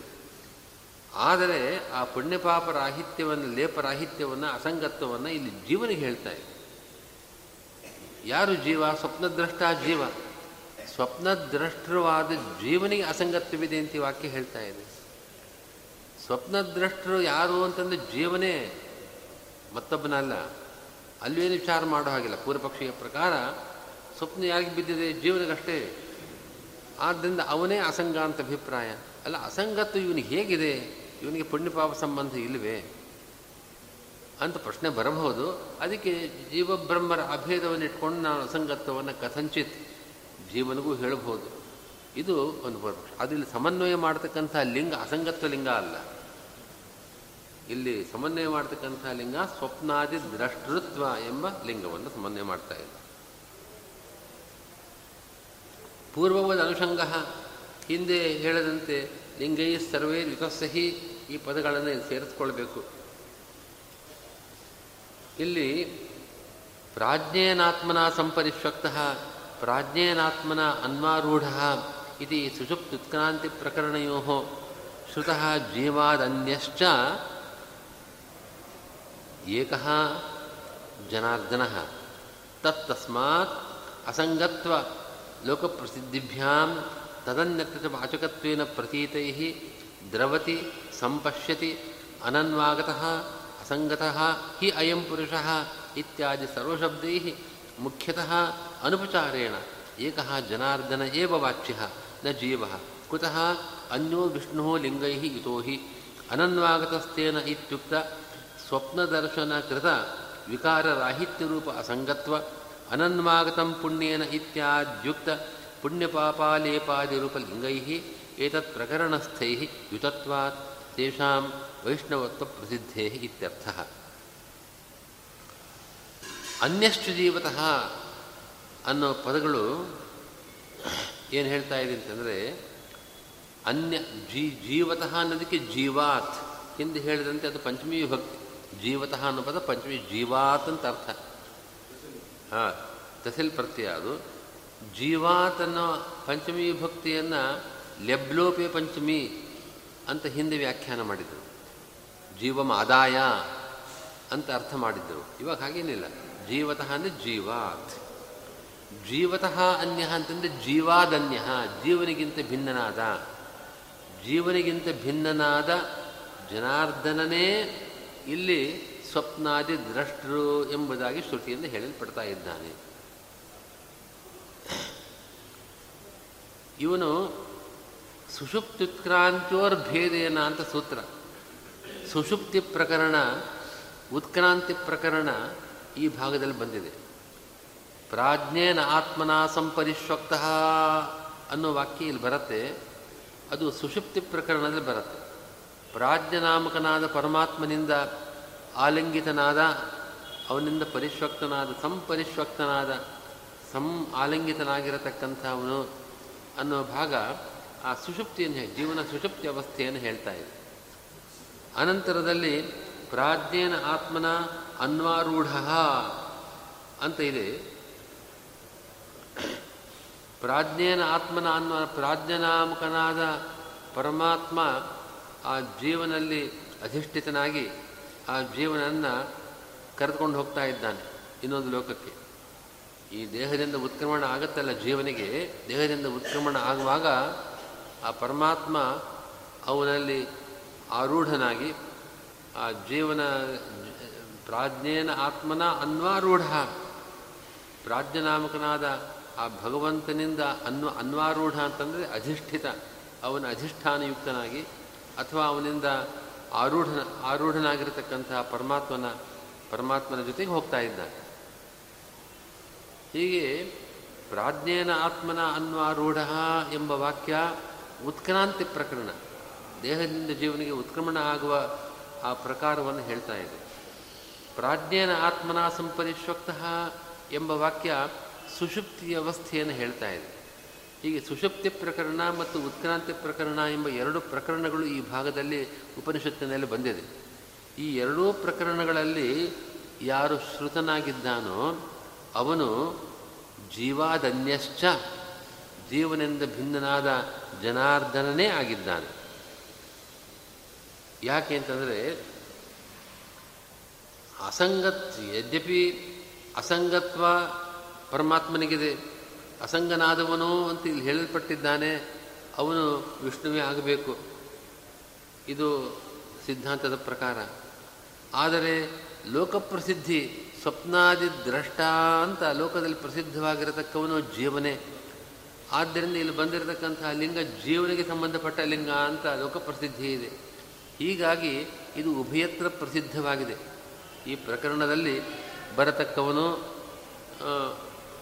ಆದರೆ ಆ ಪುಣ್ಯಪಾಪ ರಾಹಿತ್ಯವನ್ನು, ಲೇಪರಾಹಿತ್ಯವನ್ನು, ಅಸಂಗತ್ವವನ್ನು ಇಲ್ಲಿ ಜೀವನಿಗೆ ಹೇಳ್ತಾ ಇದೆ. ಯಾರು ಜೀವ? ಸ್ವಪ್ನದ್ರಷ್ಟ ಜೀವ. ಸ್ವಪ್ನದ್ರಷ್ಟರವಾದ ಜೀವನಿಗೆ ಅಸಂಗತ್ವವಿದೆ ಅಂತ ಈ ವಾಕ್ಯ ಹೇಳ್ತಾ ಇದೆ. ಸ್ವಪ್ನದ್ರಷ್ಟರು ಯಾರು ಅಂತಂದರೆ ಜೀವನೇ, ಮತ್ತೊಬ್ಬನಲ್ಲ. ಅಲ್ವೇನು ವಿಚಾರ ಮಾಡೋ ಹಾಗಿಲ್ಲ. ಪೂರ್ವಪಕ್ಷಿಯ ಪ್ರಕಾರ ಸ್ವಪ್ನ ಯಾರಿಗೆ ಬಿದ್ದಿದೆ? ಜೀವನಿಗಷ್ಟೇ. ಆದ್ದರಿಂದ ಅವನೇ ಅಸಂಗ ಅಂತ ಅಭಿಪ್ರಾಯ ಅಲ್ಲ. ಅಸಂಗತ್ವ ಇವನಿಗೆ ಹೇಗಿದೆ? ಇವನಿಗೆ ಪುಣ್ಯಪಾಪ ಸಂಬಂಧ ಇಲ್ಲವೇ ಅಂತ ಪ್ರಶ್ನೆ ಬರಬಹುದು. ಅದಕ್ಕೆ ಜೀವಬ್ರಹ್ಮರ ಅಭೇದವನ್ನು ಇಟ್ಕೊಂಡು ನಾನು ಅಸಂಗತ್ವವನ್ನು ಕಥಂಚಿತ್ ಜೀವನಿಗೂ ಹೇಳಬಹುದು. ಇದು ಒಂದು ಪೂರ್ವಪಕ್ಷ. ಅದು ಇಲ್ಲಿ ಸಮನ್ವಯ ಮಾಡ್ತಕ್ಕಂಥ ಲಿಂಗ ಅಸಂಗತ್ವ ಲಿಂಗ ಅಲ್ಲ. ಇಲ್ಲಿ ಸಮನ್ವಯ ಮಾಡ್ತಕ್ಕಂಥ ಲಿಂಗ ಸ್ವಪ್ನಾದಿ ದ್ರಷ್ಟೃತ್ವ ಎಂಬ ಲಿಂಗವನ್ನು ಸಮನ್ವಯ ಮಾಡ್ತಾ ಇದೆ. ಪೂರ್ವವದ ಅನುಷಂಗ ಹಿಂದೆ ಹೇಳದಂತೆ ಲಿಂಗೈ ಸರ್ವೇ ವಿಕಸ್ಸಹಿ ಈ ಪದಗಳನ್ನು ಸೇರಿಸ್ಕೊಳ್ಬೇಕು. ಇಲ್ಲಿ ಪ್ರಾಜ್ಞೇನಾತ್ಮನ ಸಂಪರಿಶ್ವಕ್ತಃ ಪ್ರಾಜ್ಞೇನಾತ್ಮನ ಅನ್ಮಾರೂಢಃ ಇತಿ ಸುಷುಪ್ತ್ಯುತ್ಕ್ರಾಂತಿ ಪ್ರಕರಣಯೋಃ ಶ್ರುತಃ ಜೀವಾದನ್ಯಶ್ಚ ಏಕಃ ಜನಾರ್ದನಃ ತತ್ತಸ್ಮಾತ್ ಅಸಂಗತ್ವ ಲೋಕಪ್ರಸಿದ್ಧಿಭ್ಯಾಂ ತದನ್ಯಕೃತ ವಾಚಕತ್ವೇನ ಪ್ರತೀತೈಃ ದ್ರವತಿ ಸಂಪಶ್ಯತಿ ಅನನ್ವಾಗತಃ ಅಸಂಗತಃ ಹಿ ಅಯಂ ಪುರುಷಃ ಇತ್ಯಾದಿ ಸರ್ವಶಬ್ದೈಃ ಮುಖ್ಯತಃ ಅನುಪಚಾರೇಣ ಏಕಃ ಜನಾರ್ದನ ಏವ ವಾಚ್ಯಃ ನ ಜೀವಃ ಕುತಃ ಅನ್ಯೋ ವಿಷ್ಣುಃ ಲಿಂಗೈಃ ಯುತೋ ಹಿ ಅನನ್ವಾಗತಸ್ತೇನ ಇತ್ಯುಕ್ತ ಸ್ವಪ್ನದರ್ಶನಕೃತ ವಿಕಾರರಾಹಿತ್ಯರೂಪ ಅಸಂಗತ್ವ ಅನನ್ವಾಗತಂ ಪುಣ್ಯೇನ ಇತ್ಯಾದ್ಯುಕ್ತ ಪುಣ್ಯಪಾಪಾಲೇಪಾದಿರೂಪಲಿಂಗೈಃ ಏತತ್ ಪ್ರಕರಣಸ್ಥೈಃ ಯುತತ್ವಾತ್ ತೇಷಾಂ ವೈಷ್ಣವತ್ವ ಪ್ರಸಿದ್ಧೇಃ ಇತ್ಯರ್ಥಃ. ಅನ್ಯಶ್ಚ ಜೀವತಃ ಅನ್ನೋ ಪದಗಳು ಏನು ಹೇಳ್ತಾ ಇದೆ ಅಂತಂದರೆ ಅನ್ಯ ಜೀ ಜೀವತಃ ಅನ್ನೋದಕ್ಕೆ ಜೀವಾತ್ ಹಿಂದೆ ಹೇಳಿದಂತೆ ಅದು ಪಂಚಮಿ ವಿಭಕ್ತಿ. ಜೀವತಃ ಅನ್ನೋ ಪದ ಪಂಚಮಿ ಜೀವಾತ್ ಅಂತ ಅರ್ಥ, ಹಾಂ ತಸಿಲ್ ಪ್ರತ್ಯಯ ಅದು. ಜೀವಾತ್ ಅನ್ನೋ ಪಂಚಮಿ ವಿಭಕ್ತಿಯನ್ನು ಲೆಬ್ಲೋಪೆ ಪಂಚಮಿ ಅಂತ ಹಿಂದೆ ವ್ಯಾಖ್ಯಾನ ಮಾಡಿದರು, ಜೀವಂ ಆದಾಯ ಅಂತ ಅರ್ಥ ಮಾಡಿದ್ದರು. ಇವಾಗ ಹಾಗೇನಿಲ್ಲ, ಜೀವತಃ ಅಂದರೆ ಜೀವಾತ್, ಜೀವತಃ ಅನ್ಯ ಅಂತಂದರೆ ಜೀವಾದನ್ಯ ಜೀವನಿಗಿಂತ ಭಿನ್ನನಾದ, ಜೀವನಿಗಿಂತ ಭಿನ್ನನಾದ ಜನಾರ್ದನನೇ ಇಲ್ಲಿ ಸ್ವಪ್ನಾದಿ ದ್ರಷ್ಟರು ಎಂಬುದಾಗಿ ಶ್ರುತಿಯಿಂದ ಹೇಳಲ್ಪಡ್ತಾ ಇದ್ದಾನೆ. ಇವನು ಸುಷುಪ್ತ್ಯುತ್ಕ್ರಾಂತ್ಯೋರ್ಭೇದೇನ ಅಂತ ಸೂತ್ರ. ಸುಷುಪ್ತಿ ಪ್ರಕರಣ ಉತ್ಕ್ರಾಂತಿ ಪ್ರಕರಣ ಈ ಭಾಗದಲ್ಲಿ ಬಂದಿದೆ. ಪ್ರಾಜ್ಞೇನ ಆತ್ಮನ ಸಂಪರಿಶ್ವಕ್ತಃ ಅನ್ನೋ ವಾಕ್ಯ ಇಲ್ಲಿ ಬರುತ್ತೆ, ಅದು ಸುಷುಪ್ತಿ ಪ್ರಕರಣದಲ್ಲಿ ಬರುತ್ತೆ. ಪ್ರಾಜ್ಞನಾಮಕನಾದ ಪರಮಾತ್ಮನಿಂದ ಆಲಿಂಗಿತನಾದ, ಅವನಿಂದ ಪರಿಶ್ವಕ್ತನಾದ, ಸಂಪರಿಶ್ವಕ್ತನಾದ, ಸಂ ಆಲಿಂಗಿತನಾಗಿರತಕ್ಕಂಥ ಅವನು ಅನ್ನೋ ಭಾಗ ಆ ಸುಷುಪ್ತಿಯನ್ನು ಜೀವನ ಸುಷುಪ್ತಿ ಅವಸ್ಥೆಯನ್ನು ಹೇಳ್ತಾ ಇದೆ. ಅನಂತರದಲ್ಲಿ ಪ್ರಾಜ್ಞೇನ ಆತ್ಮನ ಅನ್ವಾರೂಢ ಅಂತ ಇದೆ. ಪ್ರಾಜ್ಞೇನ ಆತ್ಮನ ಅನ್ವ ಪ್ರಾಜ್ಞನಾಮಕನಾದ ಪರಮಾತ್ಮ ಆ ಜೀವನಲ್ಲಿ ಅಧಿಷ್ಠಿತನಾಗಿ ಆ ಜೀವನನ್ನು ಕರೆದುಕೊಂಡು ಹೋಗ್ತಾ ಇದ್ದಾನೆ ಇನ್ನೊಂದು ಲೋಕಕ್ಕೆ. ಈ ದೇಹದಿಂದ ಉತ್ಕ್ರಮಣ ಆಗುತ್ತಲ್ಲ ಜೀವನಿಗೆ, ದೇಹದಿಂದ ಉತ್ಕ್ರಮಣ ಆಗುವಾಗ ಆ ಪರಮಾತ್ಮ ಅವನಲ್ಲಿ ಆರೂಢನಾಗಿ ಆ ಜೀವನ ಪ್ರಾಜ್ಞೇನ ಆತ್ಮನ ಅನ್ವಾರೂಢ ಪ್ರಾಜ್ಞನಾಮಕನಾದ ಆ ಭಗವಂತನಿಂದ ಅನ್ವ ಅನ್ವಾರೂಢ ಅಂತಂದರೆ ಅಧಿಷ್ಠಿತ, ಅವನ ಅಧಿಷ್ಠಾನಯುಕ್ತನಾಗಿ ಅಥವಾ ಅವನಿಂದ ಆರೂಢ ಆರೂಢನಾಗಿರತಕ್ಕಂತಹ ಪರಮಾತ್ಮನ ಪರಮಾತ್ಮನ ಜೊತೆಗೆ ಹೋಗ್ತಾ ಇದ್ದಾನೆ. ಹೀಗೆ ಪ್ರಾಜ್ಞೇನ ಆತ್ಮನ ಅನ್ವಾರೂಢ ಎಂಬ ವಾಕ್ಯ ಉತ್ಕ್ರಾಂತಿ ಪ್ರಕರಣ, ದೇಹದಿಂದ ಜೀವನಿಗೆ ಉತ್ಕ್ರಮಣ ಆಗುವ ಆ ಪ್ರಕಾರವನ್ನು ಹೇಳ್ತಾ ಇದೆ. ಪ್ರಾಜ್ಞೇನ ಆತ್ಮನ ಸಂಪರಿಶ್ವಕ್ತಃ ಎಂಬ ವಾಕ್ಯ ಸುಷುಪ್ತಿ ಅವಸ್ಥೆಯನ್ನು ಹೇಳ್ತಾ ಇದೆ. ಹೀಗೆ ಸುಷುಪ್ತಿ ಪ್ರಕರಣ ಮತ್ತು ಉತ್ಕ್ರಾಂತಿ ಪ್ರಕರಣ ಎಂಬ ಎರಡು ಪ್ರಕರಣಗಳು ಈ ಭಾಗದಲ್ಲಿ ಉಪನಿಷತ್ತಿನಲ್ಲಿ ಬಂದಿದೆ. ಈ ಎರಡೂ ಪ್ರಕರಣಗಳಲ್ಲಿ ಯಾರು ಶ್ರುತನಾಗಿದ್ದಾನೋ ಅವನು ಜೀವಾದನ್ಯಶ್ಚ ಜೀವನಿಂದ ಭಿನ್ನನಾದ ಜನಾರ್ದನನೇ ಆಗಿದ್ದಾನೆ. ಯಾಕೆ ಅಂತಂದರೆ ಅಸಂಗತ್ ಯದ್ಯಪಿ ಅಸಂಗತ್ವ ಪರಮಾತ್ಮನಿಗಿದೆ, ಅಸಂಗನಾದವನು ಅಂತ ಇಲ್ಲಿ ಹೇಳಲ್ಪಟ್ಟಿದ್ದಾನೆ, ಅವನು ವಿಷ್ಣುವೇ ಆಗಬೇಕು, ಇದು ಸಿದ್ಧಾಂತದ ಪ್ರಕಾರ. ಆದರೆ ಲೋಕಪ್ರಸಿದ್ಧಿ ಸ್ವಪ್ನಾದಿ ದ್ರಷ್ಟ ಅಂತ ಲೋಕದಲ್ಲಿ ಪ್ರಸಿದ್ಧವಾಗಿರತಕ್ಕವನು ಜೀವನೇ. ಆದ್ದರಿಂದ ಇಲ್ಲಿ ಬಂದಿರತಕ್ಕಂತಹ ಲಿಂಗ ಜೀವನಿಗೆ ಸಂಬಂಧಪಟ್ಟ ಲಿಂಗ ಅಂತ ಲೋಕಪ್ರಸಿದ್ಧಿ ಇದೆ. ಹೀಗಾಗಿ ಇದು ಉಭಯತ್ರ ಪ್ರಸಿದ್ಧವಾಗಿದೆ. ಈ ಪ್ರಕರಣದಲ್ಲಿ ಬರತಕ್ಕವನು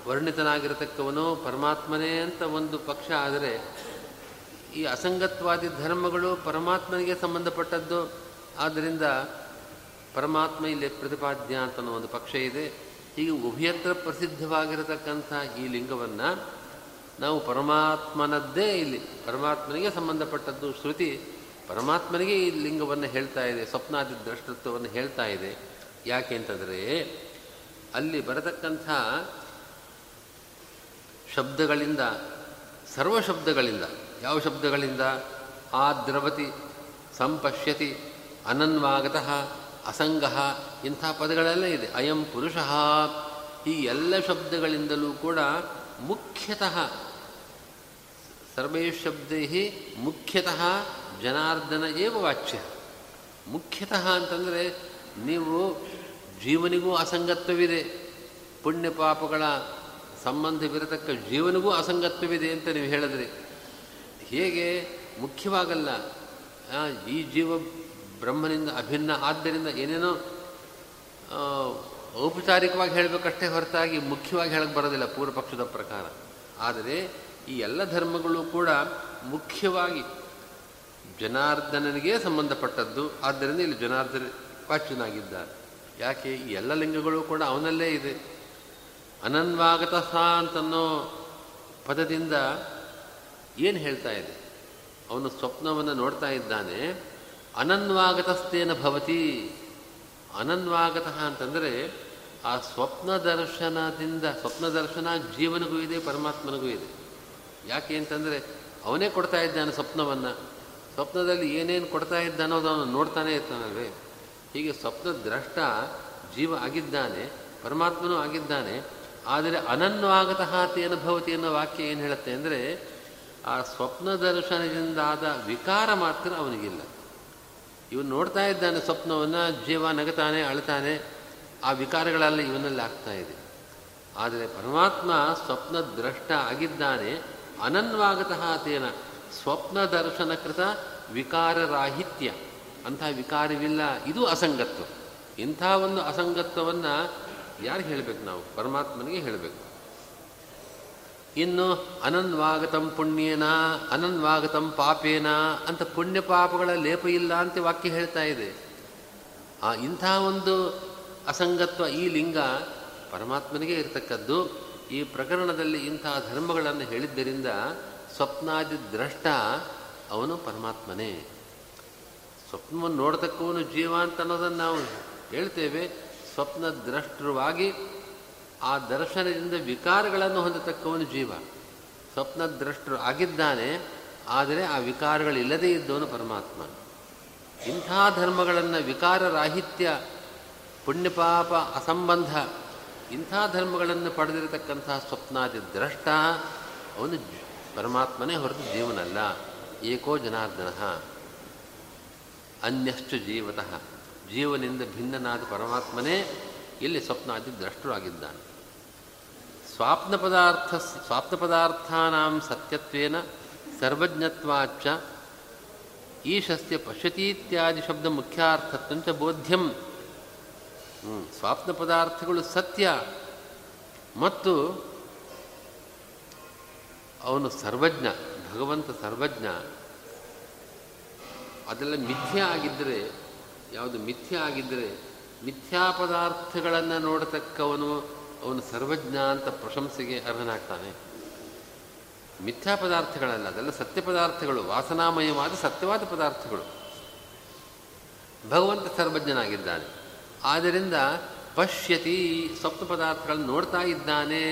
ವರ್ಣಿತನಾಗಿರತಕ್ಕವನು ಪರಮಾತ್ಮನೇ ಅಂತ ಒಂದು ಪಕ್ಷ. ಆದರೆ ಈ ಅಸಂಗತ್ವಾದಿ ಧರ್ಮಗಳು ಪರಮಾತ್ಮನಿಗೆ ಸಂಬಂಧಪಟ್ಟದ್ದು, ಆದ್ದರಿಂದ ಪರಮಾತ್ಮ ಇಲ್ಲಿ ಪ್ರತಿಪಾದ್ಯ ಅಂತ ಒಂದು ಪಕ್ಷ ಇದೆ. ಹೀಗೆ ಉಭಯತ್ರ ಪ್ರಸಿದ್ಧವಾಗಿರತಕ್ಕಂಥ ಈ ಲಿಂಗವನ್ನು ನಾವು ಪರಮಾತ್ಮನದ್ದೇ ಇಲ್ಲಿ ಪರಮಾತ್ಮನಿಗೆ ಸಂಬಂಧಪಟ್ಟದ್ದು. ಶ್ರುತಿ ಪರಮಾತ್ಮನಿಗೆ ಈ ಲಿಂಗವನ್ನು ಹೇಳ್ತಾ ಇದೆ, ಸ್ವಪ್ನಾದಿ ದ್ರಷ್ಟತ್ವವನ್ನು ಹೇಳ್ತಾ ಇದೆ. ಯಾಕೆ ಅಂತಂದರೆ ಅಲ್ಲಿ ಬರತಕ್ಕಂಥ ಶಬ್ದಗಳಿಂದ, ಸರ್ವ ಶಬ್ದಗಳಿಂದ, ಯಾವ ಶಬ್ದಗಳಿಂದ? ಆ ದ್ರವತಿ, ಸಂಪಶ್ಯತಿ, ಅನನ್ವಾಗತಃ, ಅಸಂಗ, ಇಂಥ ಪದಗಳೆಲ್ಲ ಇದೆ. ಅಯಂ ಪುರುಷಃ, ಈ ಎಲ್ಲ ಶಬ್ದಗಳಿಂದಲೂ ಕೂಡ ಮುಖ್ಯತಃ ಸರ್ವೈಃ ಶಬ್ದೈಃ ಮುಖ್ಯತಃ ಜನಾರ್ದನ ಏವ ವಾಚ್ಯ. ಮುಖ್ಯತಃ ಅಂತಂದರೆ ನೀವು ಜೀವನಿಗೂ ಅಸಂಗತ್ವವಿದೆ, ಪುಣ್ಯ ಪಾಪಗಳ ಸಂಬಂಧವಿರತಕ್ಕ ಜೀವನಿಗೂ ಅಸಂಗತ್ವವಿದೆ ಅಂತ ನೀವು ಹೇಳಿದ್ರಿ. ಹೇಗೆ ಮುಖ್ಯವಾಗಲ್ಲ, ಈ ಜೀವ ಬ್ರಹ್ಮನಿಂದ ಅಭಿನ್ನ, ಆದ್ದರಿಂದ ಏನೇನೋ ಔಪಚಾರಿಕವಾಗಿ ಹೇಳಬೇಕಷ್ಟೇ ಹೊರತಾಗಿ ಮುಖ್ಯವಾಗಿ ಹೇಳಕ್ಕೆ ಬರೋದಿಲ್ಲ ಪೂರ್ವ ಪಕ್ಷದ ಪ್ರಕಾರ. ಆದರೆ ಈ ಎಲ್ಲ ಧರ್ಮಗಳು ಕೂಡ ಮುಖ್ಯವಾಗಿ ಜನಾರ್ದನನಿಗೆ ಸಂಬಂಧಪಟ್ಟದ್ದು. ಆದ್ದರಿಂದ ಇಲ್ಲಿ ಜನಾರ್ದನ ವಾಚ್ಯನಾಗಿದ್ದಾನೆ. ಯಾಕೆ? ಈ ಎಲ್ಲ ಲಿಂಗಗಳು ಕೂಡ ಅವನಲ್ಲೇ ಇದೆ. ಅನನ್ವಾಗತಃ ಅಂತನ್ನೋ ಪದದಿಂದ ಏನು ಹೇಳ್ತಾ ಇದೆ? ಅವನು ಸ್ವಪ್ನವನ್ನು ನೋಡ್ತಾ ಇದ್ದಾನೆ. ಅನನ್ವಾಗತಸ್ತೇನ ಭವತಿ, ಅನನ್ವಾಗತಃ ಅಂತಂದರೆ ಆ ಸ್ವಪ್ನ ದರ್ಶನದಿಂದ, ಸ್ವಪ್ನ ದರ್ಶನ ಜೀವನಿಗೂ ಇದೆ, ಪರಮಾತ್ಮನಿಗೂ ಇದೆ. ಯಾಕೆ ಅಂತಂದರೆ ಅವನೇ ಕೊಡ್ತಾ ಇದ್ದಾನೆ ಸ್ವಪ್ನವನ್ನು. ಸ್ವಪ್ನದಲ್ಲಿ ಏನೇನು ಕೊಡ್ತಾ ಇದ್ದಾನೋದು ಅವನು ನೋಡ್ತಾನೆ ಇರ್ತಾನಲ್ವೇ. ಹೀಗೆ ಸ್ವಪ್ನ ದ್ರಷ್ಟ ಜೀವ ಆಗಿದ್ದಾನೆ, ಪರಮಾತ್ಮನೂ ಆಗಿದ್ದಾನೆ. ಆದರೆ ಅನನ್ವಾಗತಃ ತೇನ ಭವತಿ ಅನ್ನೋ ವಾಕ್ಯ ಏನು ಹೇಳುತ್ತೆ ಅಂದರೆ ಆ ಸ್ವಪ್ನ ದರ್ಶನದಿಂದಾದ ವಿಕಾರ ಮಾತ್ರ ಅವನಿಗಿಲ್ಲ. ಇವನು ನೋಡ್ತಾ ಇದ್ದಾನೆ ಸ್ವಪ್ನವನ್ನು, ಜೀವ ನಗತಾನೆ, ಅಳ್ತಾನೆ, ಆ ವಿಕಾರಗಳೆಲ್ಲ ಇವನಲ್ಲಿ ಆಗ್ತಾ ಇದೆ. ಆದರೆ ಪರಮಾತ್ಮ ಸ್ವಪ್ನ ದ್ರಷ್ಟ ಆಗಿದ್ದಾನೆ. ಅನನ್ವಾಗತಃ ತೇನ, ಸ್ವಪ್ನ ದರ್ಶನಕೃತ ವಿಕಾರರಾಹಿತ್ಯ, ಅಂಥ ವಿಕಾರವಿಲ್ಲ, ಇದು ಅಸಂಗತ್ವ. ಇಂಥ ಒಂದು ಅಸಂಗತ್ವವನ್ನು ಯಾರಿಗೆ ಹೇಳಬೇಕು? ನಾವು ಪರಮಾತ್ಮನಿಗೆ ಹೇಳಬೇಕು. ಇನ್ನು ಅನನ್ವಾಗತಂ ಪುಣ್ಯೇನ ಅನನ್ವಾಗತಂ ಪಾಪೇನ ಅಂತ ಪುಣ್ಯ ಪಾಪಗಳ ಲೇಪ ಇಲ್ಲ ಅಂತ ವಾಕ್ಯ ಹೇಳ್ತಾ ಇದೆ. ಆ ಇಂಥ ಒಂದು ಅಸಂಗತ್ವ ಈ ಲಿಂಗ ಪರಮಾತ್ಮನಿಗೆ ಇರತಕ್ಕದ್ದು. ಈ ಪ್ರಕರಣದಲ್ಲಿ ಇಂಥ ಧರ್ಮಗಳನ್ನು ಹೇಳಿದ್ದರಿಂದ ಸ್ವಪ್ನಾದಿ ದ್ರಷ್ಟ ಅವನು ಪರಮಾತ್ಮನೇ. ಸ್ವಪ್ನವನ್ನು ನೋಡ್ತಕ್ಕವನು ಜೀವ ಅಂತ ಅನ್ನೋದನ್ನು ನಾವು ಹೇಳ್ತೇವೆ. ಸ್ವಪ್ನ ದ್ರಷ್ಟವಾಗಿ ಆ ದರ್ಶನದಿಂದ ವಿಕಾರಗಳನ್ನು ಹೊಂದತಕ್ಕವನು ಜೀವ. ಸ್ವಪ್ನ ದ್ರಷ್ಟರು ಆಗಿದ್ದಾನೆ, ಆದರೆ ಆ ವಿಕಾರಗಳಿಲ್ಲದೇ ಇದ್ದವನು ಪರಮಾತ್ಮ. ಇಂಥ ಧರ್ಮಗಳನ್ನು, ವಿಕಾರರಾಹಿತ್ಯ, ಪುಣ್ಯಪಾಪ ಅಸಂಬಂಧ, ಇಂಥ ಧರ್ಮಗಳನ್ನು ಪಡೆದಿರತಕ್ಕಂತಹ ಸ್ವಪ್ನಾದಿ ದ್ರಷ್ಟ ಅವನು ಪರಮಾತ್ಮನೇ ಹೊರತು ಜೀವನಲ್ಲ. ಏಕೋ ಜನಾರ್ದನಃ ಅನ್ಯಶ್ಚ ಜೀವತಃ, ಜೀವನಿಂದ ಭಿನ್ನನಾದ ಪರಮಾತ್ಮನೇ ಇಲ್ಲಿ ಸ್ವಪ್ನಾದಿ ದ್ರಷ್ಟರು ಆಗಿದ್ದಾನೆ. ಸ್ವಾಪ್ನ ಪದಾರ್ಥ ಸ್ವಾಪ್ನ ಪದಾರ್ಥಾನಾಂ ಸತ್ಯತ್ವೇನ ಸರ್ವಜ್ಞತ್ವಾಚ್ಚ ಈಶಸ್ಯ ಪಶ್ಯತೀತ್ಯಾದಿ ಶಬ್ದ ಮುಖ್ಯಾರ್ಥತ್ವಂಚ ಬೋಧ್ಯಂ. ಸ್ವಾಪ್ನ ಪದಾರ್ಥಗಳು ಸತ್ಯ ಮತ್ತು ಅವನು ಸರ್ವಜ್ಞ, ಭಗವಂತ ಸರ್ವಜ್ಞ. ಅದೆಲ್ಲ ಮಿಥ್ಯ ಆಗಿದ್ದರೆ, ಯಾವುದು ಮಿಥ್ಯ ಆಗಿದ್ದರೆ ಮಿಥ್ಯಾ ಪದಾರ್ಥಗಳನ್ನು ನೋಡತಕ್ಕವನು ಅವನು ಸರ್ವಜ್ಞ ಅಂತ ಪ್ರಶಂಸೆಗೆ ಅರ್ಹನಾಗ್ತಾನೆ. ಮಿಥ್ಯಾ ಪದಾರ್ಥಗಳಲ್ಲ, ಅದೆಲ್ಲ ಸತ್ಯ ಪದಾರ್ಥಗಳು, ವಾಸನಾಮಯವಾದ ಸತ್ಯವಾದ ಪದಾರ್ಥಗಳು. ಭಗವಂತ ಸರ್ವಜ್ಞನಾಗಿದ್ದಾನೆ. ಆದ್ದರಿಂದ ಪಶ್ಯತಿ, ಸ್ವಪ್ನ ಪದಾರ್ಥಗಳನ್ನು ನೋಡ್ತಾ ಇದ್ದಾನೆ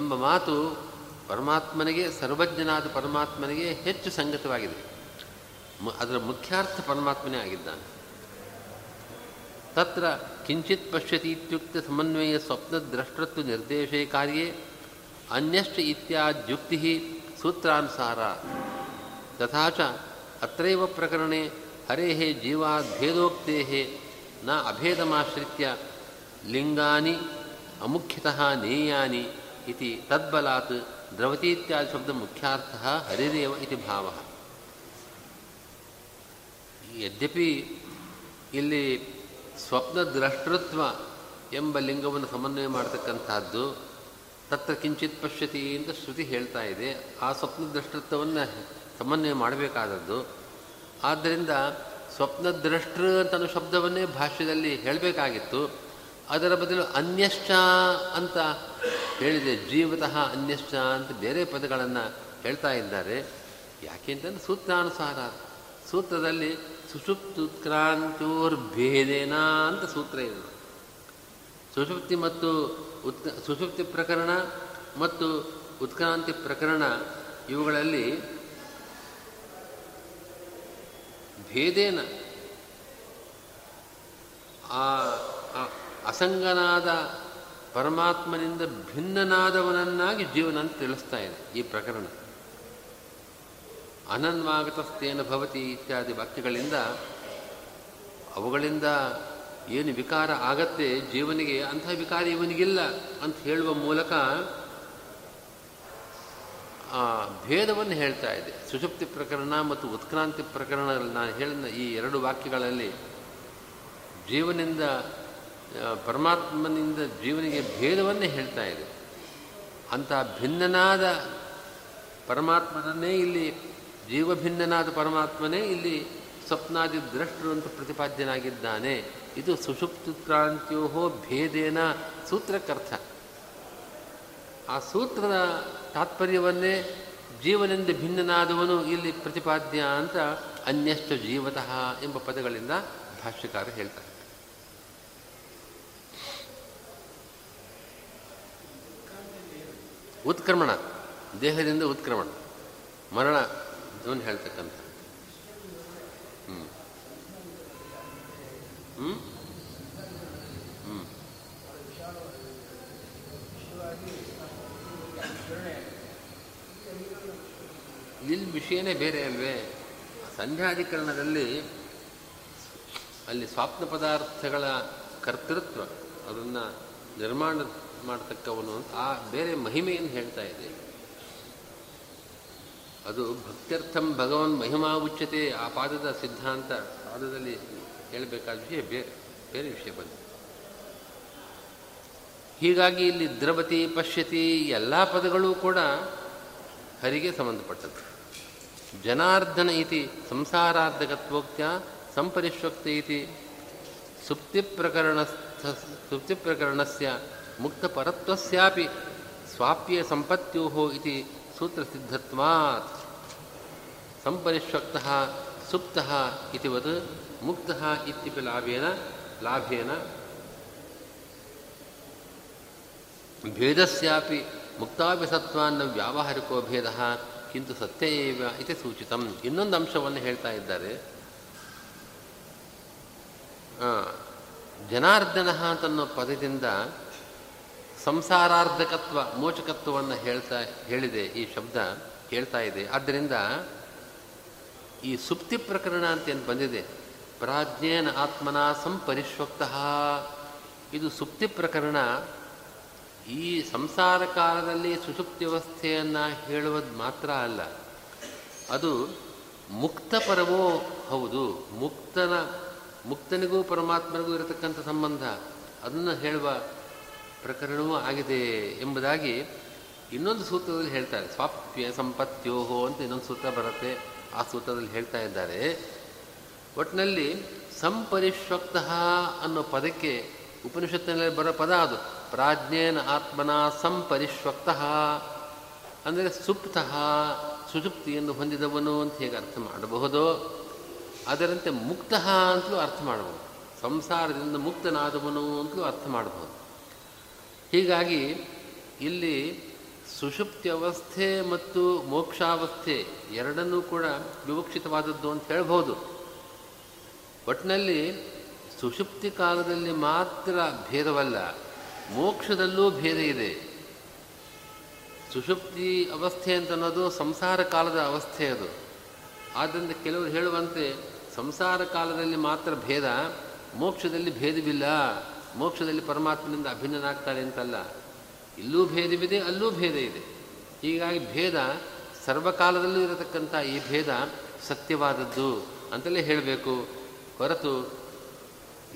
ಎಂಬ ಮಾತು ಪರಮಾತ್ಮನಿಗೆ, ಸರ್ವಜ್ಞನಾದ ಪರಮಾತ್ಮನಿಗೆ ಹೆಚ್ಚು ಸಂಗತವಾಗಿದೆ. ಅದರ ಮುಖ್ಯಾರ್ಥ ಪರಮಾತ್ಮನೇ ಆಗಿದ್ದಾನೆ. ತತ್ರ ಕಿಂಚಿತ್ ಪಶ್ಯತಿ ಇತ್ಯುಕ್ತ ಸಮನ್ವಯ ಸ್ವಪ್ನದ್ರಷ್ಟೃತ್ವ ನಿರ್ದೇಶೇ ಕಾರ್ಯೇ ಅನ್ಯಶ್ಚ ಇತ್ಯಾದ್ಯುಕ್ತಿ ಸೂತ್ರಾನುಸಾರ. ತಥಾ ಚ ಅತ್ರೈವ ಪ್ರಕರಣೆ ಹರೇಃ ಜೀವಾದ್ಭೇದೋಕ್ತೇಃ ನ ಅಭೇದಮಾಶ್ರಿತ್ಯ ಲಿಂಗಾನಿ ಅಮುಖ್ಯತಃ ನೇಯಾನಿ ಇತಿ ತದ್ಬಲಾತ್ ದ್ರವತೀತ್ಯಾದಿ ಶಬ್ದ ಮುಖ್ಯಾರ್ಥಃ ಹರಿರೇವ ಇತಿ ಭಾವಃ. ಯದ್ಯಪಿ ಇಲ್ಲಿ ಸ್ವಪ್ನ ದ್ರಷ್ಟೃತ್ವ ಎಂಬ ಲಿಂಗವನ್ನು ಸಮನ್ವಯ ಮಾಡತಕ್ಕಂಥದ್ದು, ತತ್ರ ಕಿಂಚಿತ್ ಪಶ್ಯತಿ ಅಂತ ಶ್ರುತಿ ಹೇಳ್ತಾ ಇದೆ. ಆ ಸ್ವಪ್ನ ದ್ರಷ್ಟೃತ್ವವನ್ನು ಸಮನ್ವಯ ಮಾಡಬೇಕಾದದ್ದು. ಆದ್ದರಿಂದ ಸ್ವಪ್ನ ದ್ರಷ್ಟೃ ಅಂತ ಶಬ್ದವನ್ನೇ ಭಾಷ್ಯದಲ್ಲಿ ಹೇಳಬೇಕಾಗಿತ್ತು. ಅದರ ಬದಲು ಅನ್ಯಶ್ಚ ಅಂತ ಹೇಳಿದೆ. ಜೀವತಃ ಅನ್ಯಶ್ಚ ಅಂತ ಬೇರೆ ಪದಗಳನ್ನು ಹೇಳ್ತಾ ಇದ್ದಾರೆ. ಯಾಕೆಂತಂದರೆ ಸೂತ್ರಾನುಸಾರ, ಸೂತ್ರದಲ್ಲಿ ಸುಷುಪ್ತ್ಯುತ್ಕ್ರಾಂತೋರ್ಭೇದೇನ ಅಂತ ಸೂತ್ರ ಇದೆ. ಸುಷುಪ್ತಿ ಮತ್ತು ಉತ್ ಸುಷುಪ್ತಿ ಪ್ರಕರಣ ಮತ್ತು ಉತ್ಕ್ರಾಂತಿ ಪ್ರಕರಣ ಇವುಗಳಲ್ಲಿ ಭೇದೇನ ಆ ಅಸಂಗನಾದ ಪರಮಾತ್ಮನಿಂದ ಭಿನ್ನನಾದವನನ್ನಾಗಿ ಜೀವನ ಅಂತ ತಿಳಿಸ್ತಾ ಇದೆ ಈ ಪ್ರಕರಣ. ಅನನ್ವಾಗತಸ್ತೇನ ಭವತಿ ಇತ್ಯಾದಿ ವಾಕ್ಯಗಳಿಂದ ಅವುಗಳಿಂದ ಏನು ವಿಕಾರ ಆಗತ್ತೆ ಜೀವನಿಗೆ, ಅಂತಹ ವಿಕಾರ ಇವನಿಗಿಲ್ಲ ಅಂತ ಹೇಳುವ ಮೂಲಕ ಆ ಭೇದವನ್ನು ಹೇಳ್ತಾ ಇದೆ. ಸುಷುಪ್ತಿ ಪ್ರಕರಣ ಮತ್ತು ಉತ್ಕ್ರಾಂತಿ ಪ್ರಕರಣಗಳಲ್ಲಿ ನಾನು ಹೇಳಿದ ಈ ಎರಡು ವಾಕ್ಯಗಳಲ್ಲಿ ಜೀವನಿಂದ ಪರಮಾತ್ಮನಿಂದ ಜೀವನಿಗೆ ಭೇದವನ್ನೇ ಹೇಳ್ತಾ ಇದೆ. ಅಂತಹ ಭಿನ್ನನಾದ ಪರಮಾತ್ಮನನ್ನೇ ಇಲ್ಲಿ, ಜೀವಭಿನ್ನನಾದ ಪರಮಾತ್ಮನೇ ಇಲ್ಲಿ ಸ್ವಪ್ನಾದಿ ದ್ರಷ್ಟರು ಅಂತ ಪ್ರತಿಪಾದ್ಯನಾಗಿದ್ದಾನೆ. ಇದು ಸುಷುಪ್ತ್ಯುತ್ಕ್ರಾಂತ್ಯೋಹೋ ಭೇದೇನ ಸೂತ್ರಕ್ಕರ್ಥ. ಆ ಸೂತ್ರದ ತಾತ್ಪರ್ಯವನ್ನೇ ಜೀವನಿಂದ ಭಿನ್ನನಾದವನು ಇಲ್ಲಿ ಪ್ರತಿಪಾದ್ಯ ಅಂತ ಅನ್ಯಷ್ಟ ಜೀವತಃ ಎಂಬ ಪದಗಳಿಂದ ಭಾಷ್ಯಕಾರ ಹೇಳ್ತಾರೆ. ಉತ್ಕ್ರಮಣ, ದೇಹದಿಂದ ಉತ್ಕ್ರಮಣ, ಮರಣ ಇದನ್ನು ಹೇಳ್ತಕ್ಕಂಥ ಹ್ಞೂ ಹ್ಞೂ ಹ್ಞೂ ಇಲ್ಲಿ ವಿಷಯನೇ ಬೇರೆ ಅಲ್ವೇ. ಸಂಧ್ಯಾಧಿಕರಣದಲ್ಲಿ ಅಲ್ಲಿ ಸ್ವಾಪ್ನ ಪದಾರ್ಥಗಳ ಕರ್ತೃತ್ವ ಅದನ್ನು ನಿರ್ಮಾಣ ಮಾಡತಕ್ಕವನು ಅಂತ ಆ ಬೇರೆ ಮಹಿಮೆಯನ್ನು ಹೇಳ್ತಾ ಇದೆ. ಅದು ಭಕ್ತ್ಯರ್ಥಂ ಭಗವನ್ ಮಹಿಮಾ ಉಚ್ಯತೆ, ಆ ಪಾದದ ಸಿದ್ಧಾಂತ ಪಾದದಲ್ಲಿ ಹೇಳಬೇಕಾದ ವಿಷಯ ಬೇರೆ ಬೇರೆ ವಿಷಯ ಬಂತು. ಹೀಗಾಗಿ ಇಲ್ಲಿ ದ್ರವತಿ ಪಶ್ಯತಿ ಎಲ್ಲ ಪದಗಳೂ ಕೂಡ ಹರಿಗೆ ಸಂಬಂಧಪಟ್ಟದ್ದು. ಜನಾರ್ದನ ಇತಿ ಸಂಸಾರಾರ್ಧಕತ್ವೋಕ್ತ್ಯ ಸಂಪರಿಶ್ವಕ್ತ ಇತಿ ಸುಪ್ತಿ ಪ್ರಕರಣಸ್ಥ ಸುಪ್ತಿ ಪ್ರಕರಣಸ್ಯ ಮುಕ್ತಪರತ್ವಸ್ಯಾಪಿ ಸ್ವಾಪ್ಯೇ ಸಂಪತ್ಯೋಹೋ ಇತಿ ಸೂತ್ರಸಿದ್ಧತ್ವಾತ್ ಸಂಪರಿಶ್ವಕ್ತಃ ಸುಪ್ತಃ ಇತಿವತ್ ಮುಕ್ತಃ ಇತ್ಯಪಿ ಲಾಭೇನ ಲಾಭೇನ ಭೇದಸ್ಯಾಪಿ ಮುಕ್ತಾಭಿಸತ್ವಾನ್ನ ವ್ಯಾವಹಾರಿಕೋ ಭೇದ ಕಿಂತು ಸತ್ಯ ಏವ ಇತಿ ಸೂಚಿತಂ. ಇನ್ನೊಂದು ಅಂಶವನ್ನು ಹೇಳ್ತಾ ಇದ್ದಾರೆ. ಜನಾರ್ದನ ಅಂತನ್ನೋ ಪದದಿಂದ ಸಂಸಾರಾರ್ಧಕತ್ವ ಮೋಚಕತ್ವವನ್ನು ಹೇಳ್ತಾ ಹೇಳಿದೆ ಈ ಶಬ್ದ ಹೇಳ್ತಾ ಇದೆ. ಆದ್ದರಿಂದ ಈ ಸುಪ್ತಿ ಪ್ರಕರಣ ಅಂತ ಏನು ಬಂದಿದೆ, ಪ್ರಾಜ್ಞೇನ ಆತ್ಮನ ಸಂಪರಿಶ್ವಕ್ತಃ, ಇದು ಸುಪ್ತಿ ಪ್ರಕರಣ. ಈ ಸಂಸಾರ ಕಾಲದಲ್ಲಿ ಸುಷುಪ್ತ್ಯವಸ್ಥೆಯನ್ನು ಹೇಳುವುದು ಮಾತ್ರ ಅಲ್ಲ, ಅದು ಮುಕ್ತಪರವೋ ಹೌದು, ಮುಕ್ತನ ಮುಕ್ತನಿಗೂ ಪರಮಾತ್ಮನಿಗೂ ಇರತಕ್ಕಂಥ ಸಂಬಂಧ ಅದನ್ನು ಹೇಳುವ ಪ್ರಕರಣವೂ ಆಗಿದೆ ಎಂಬುದಾಗಿ ಇನ್ನೊಂದು ಸೂತ್ರದಲ್ಲಿ ಹೇಳ್ತಾರೆ. ಸ್ವಾಪ್ಯ ಸಂಪತ್ಯೋಹೋ ಅಂತ ಇನ್ನೊಂದು ಸೂತ್ರ ಬರುತ್ತೆ, ಆ ಸೂತ್ರದಲ್ಲಿ ಹೇಳ್ತಾ ಇದ್ದಾರೆ. ಒಟ್ಟಿನಲ್ಲಿ ಸಂಪರಿಶ್ವಕ್ತಃ ಅನ್ನೋ ಪದಕ್ಕೆ ಉಪನಿಷತ್ತಿನಲ್ಲಿ ಬರೋ ಪದ ಅದು ಪ್ರಾಜ್ಞೇನ ಆತ್ಮನ ಸಂಪರಿಶ್ವಕ್ತಃ ಅಂದರೆ ಸುಪ್ತಃ ಸುಷುಪ್ತಿಯನ್ನು ಹೊಂದಿದವನು ಅಂತ ಹೇಗೆ ಅರ್ಥ ಮಾಡಬಹುದೋ ಅದರಂತೆ ಮುಕ್ತಃ ಅಂತಲೂ ಅರ್ಥ ಮಾಡಬಹುದು, ಸಂಸಾರದಿಂದ ಮುಕ್ತನಾದವನು ಅಂತಲೂ ಅರ್ಥ ಮಾಡಬಹುದು. ಹೀಗಾಗಿ ಇಲ್ಲಿ ಸುಷುಪ್ತ್ಯವಸ್ಥೆ ಮತ್ತು ಮೋಕ್ಷಾವಸ್ಥೆ ಎರಡನ್ನೂ ಕೂಡ ವಿವಕ್ಷಿತವಾದದ್ದು ಅಂತ ಹೇಳ್ಬೋದು. ಒಟ್ಟಿನಲ್ಲಿ ಸುಷುಪ್ತಿ ಕಾಲದಲ್ಲಿ ಮಾತ್ರ ಭೇದವಲ್ಲ, ಮೋಕ್ಷದಲ್ಲೂ ಭೇದ ಇದೆ. ಸುಷುಪ್ತಿ ಅವಸ್ಥೆ ಅಂತನ್ನೋದು ಸಂಸಾರ ಕಾಲದ ಅವಸ್ಥೆ ಅದು. ಆದ್ದರಿಂದ ಕೆಲವರು ಹೇಳುವಂತೆ ಸಂಸಾರ ಕಾಲದಲ್ಲಿ ಮಾತ್ರ ಭೇದ, ಮೋಕ್ಷದಲ್ಲಿ ಭೇದವಿಲ್ಲ, ಮೋಕ್ಷದಲ್ಲಿ ಪರಮಾತ್ಮನಿಂದ ಅಭಿನ್ನನಾಗ್ತಾನೆ ಅಂತಲ್ಲ. ಇಲ್ಲೂ ಭೇದವಿದೆ, ಅಲ್ಲೂ ಭೇದ ಇದೆ. ಹೀಗಾಗಿ ಭೇದ ಸರ್ವಕಾಲದಲ್ಲೂ ಇರತಕ್ಕಂಥ ಈ ಭೇದ ಸತ್ಯವಾದದ್ದು ಅಂತಲೇ ಹೇಳಬೇಕು ಹೊರತು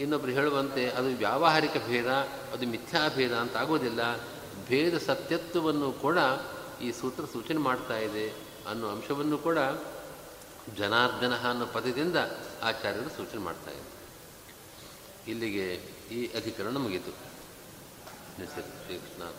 ಇನ್ನೊಬ್ಬರು ಹೇಳುವಂತೆ ಅದು ವ್ಯಾವಹಾರಿಕ ಭೇದ, ಅದು ಮಿಥ್ಯಾಭೇದ ಅಂತ ಆಗೋದಿಲ್ಲ. ಭೇದ ಸತ್ಯತ್ವವನ್ನು ಕೂಡ ಈ ಸೂತ್ರ ಸೂಚನೆ ಮಾಡ್ತಾ ಇದೆ ಅನ್ನೋ ಅಂಶವನ್ನು ಕೂಡ ಜನಾರ್ದನ ಅನ್ನೋ ಪದದಿಂದ ಆಚಾರ್ಯರು ಸೂಚನೆ ಮಾಡ್ತಾ ಇದ್ದಾರೆ. ಇಲ್ಲಿಗೆ ಈ ಅಧಿಕರಣ ಮುಗಿತು. ಶ್ರೀ ಕೃಷ್ಣ.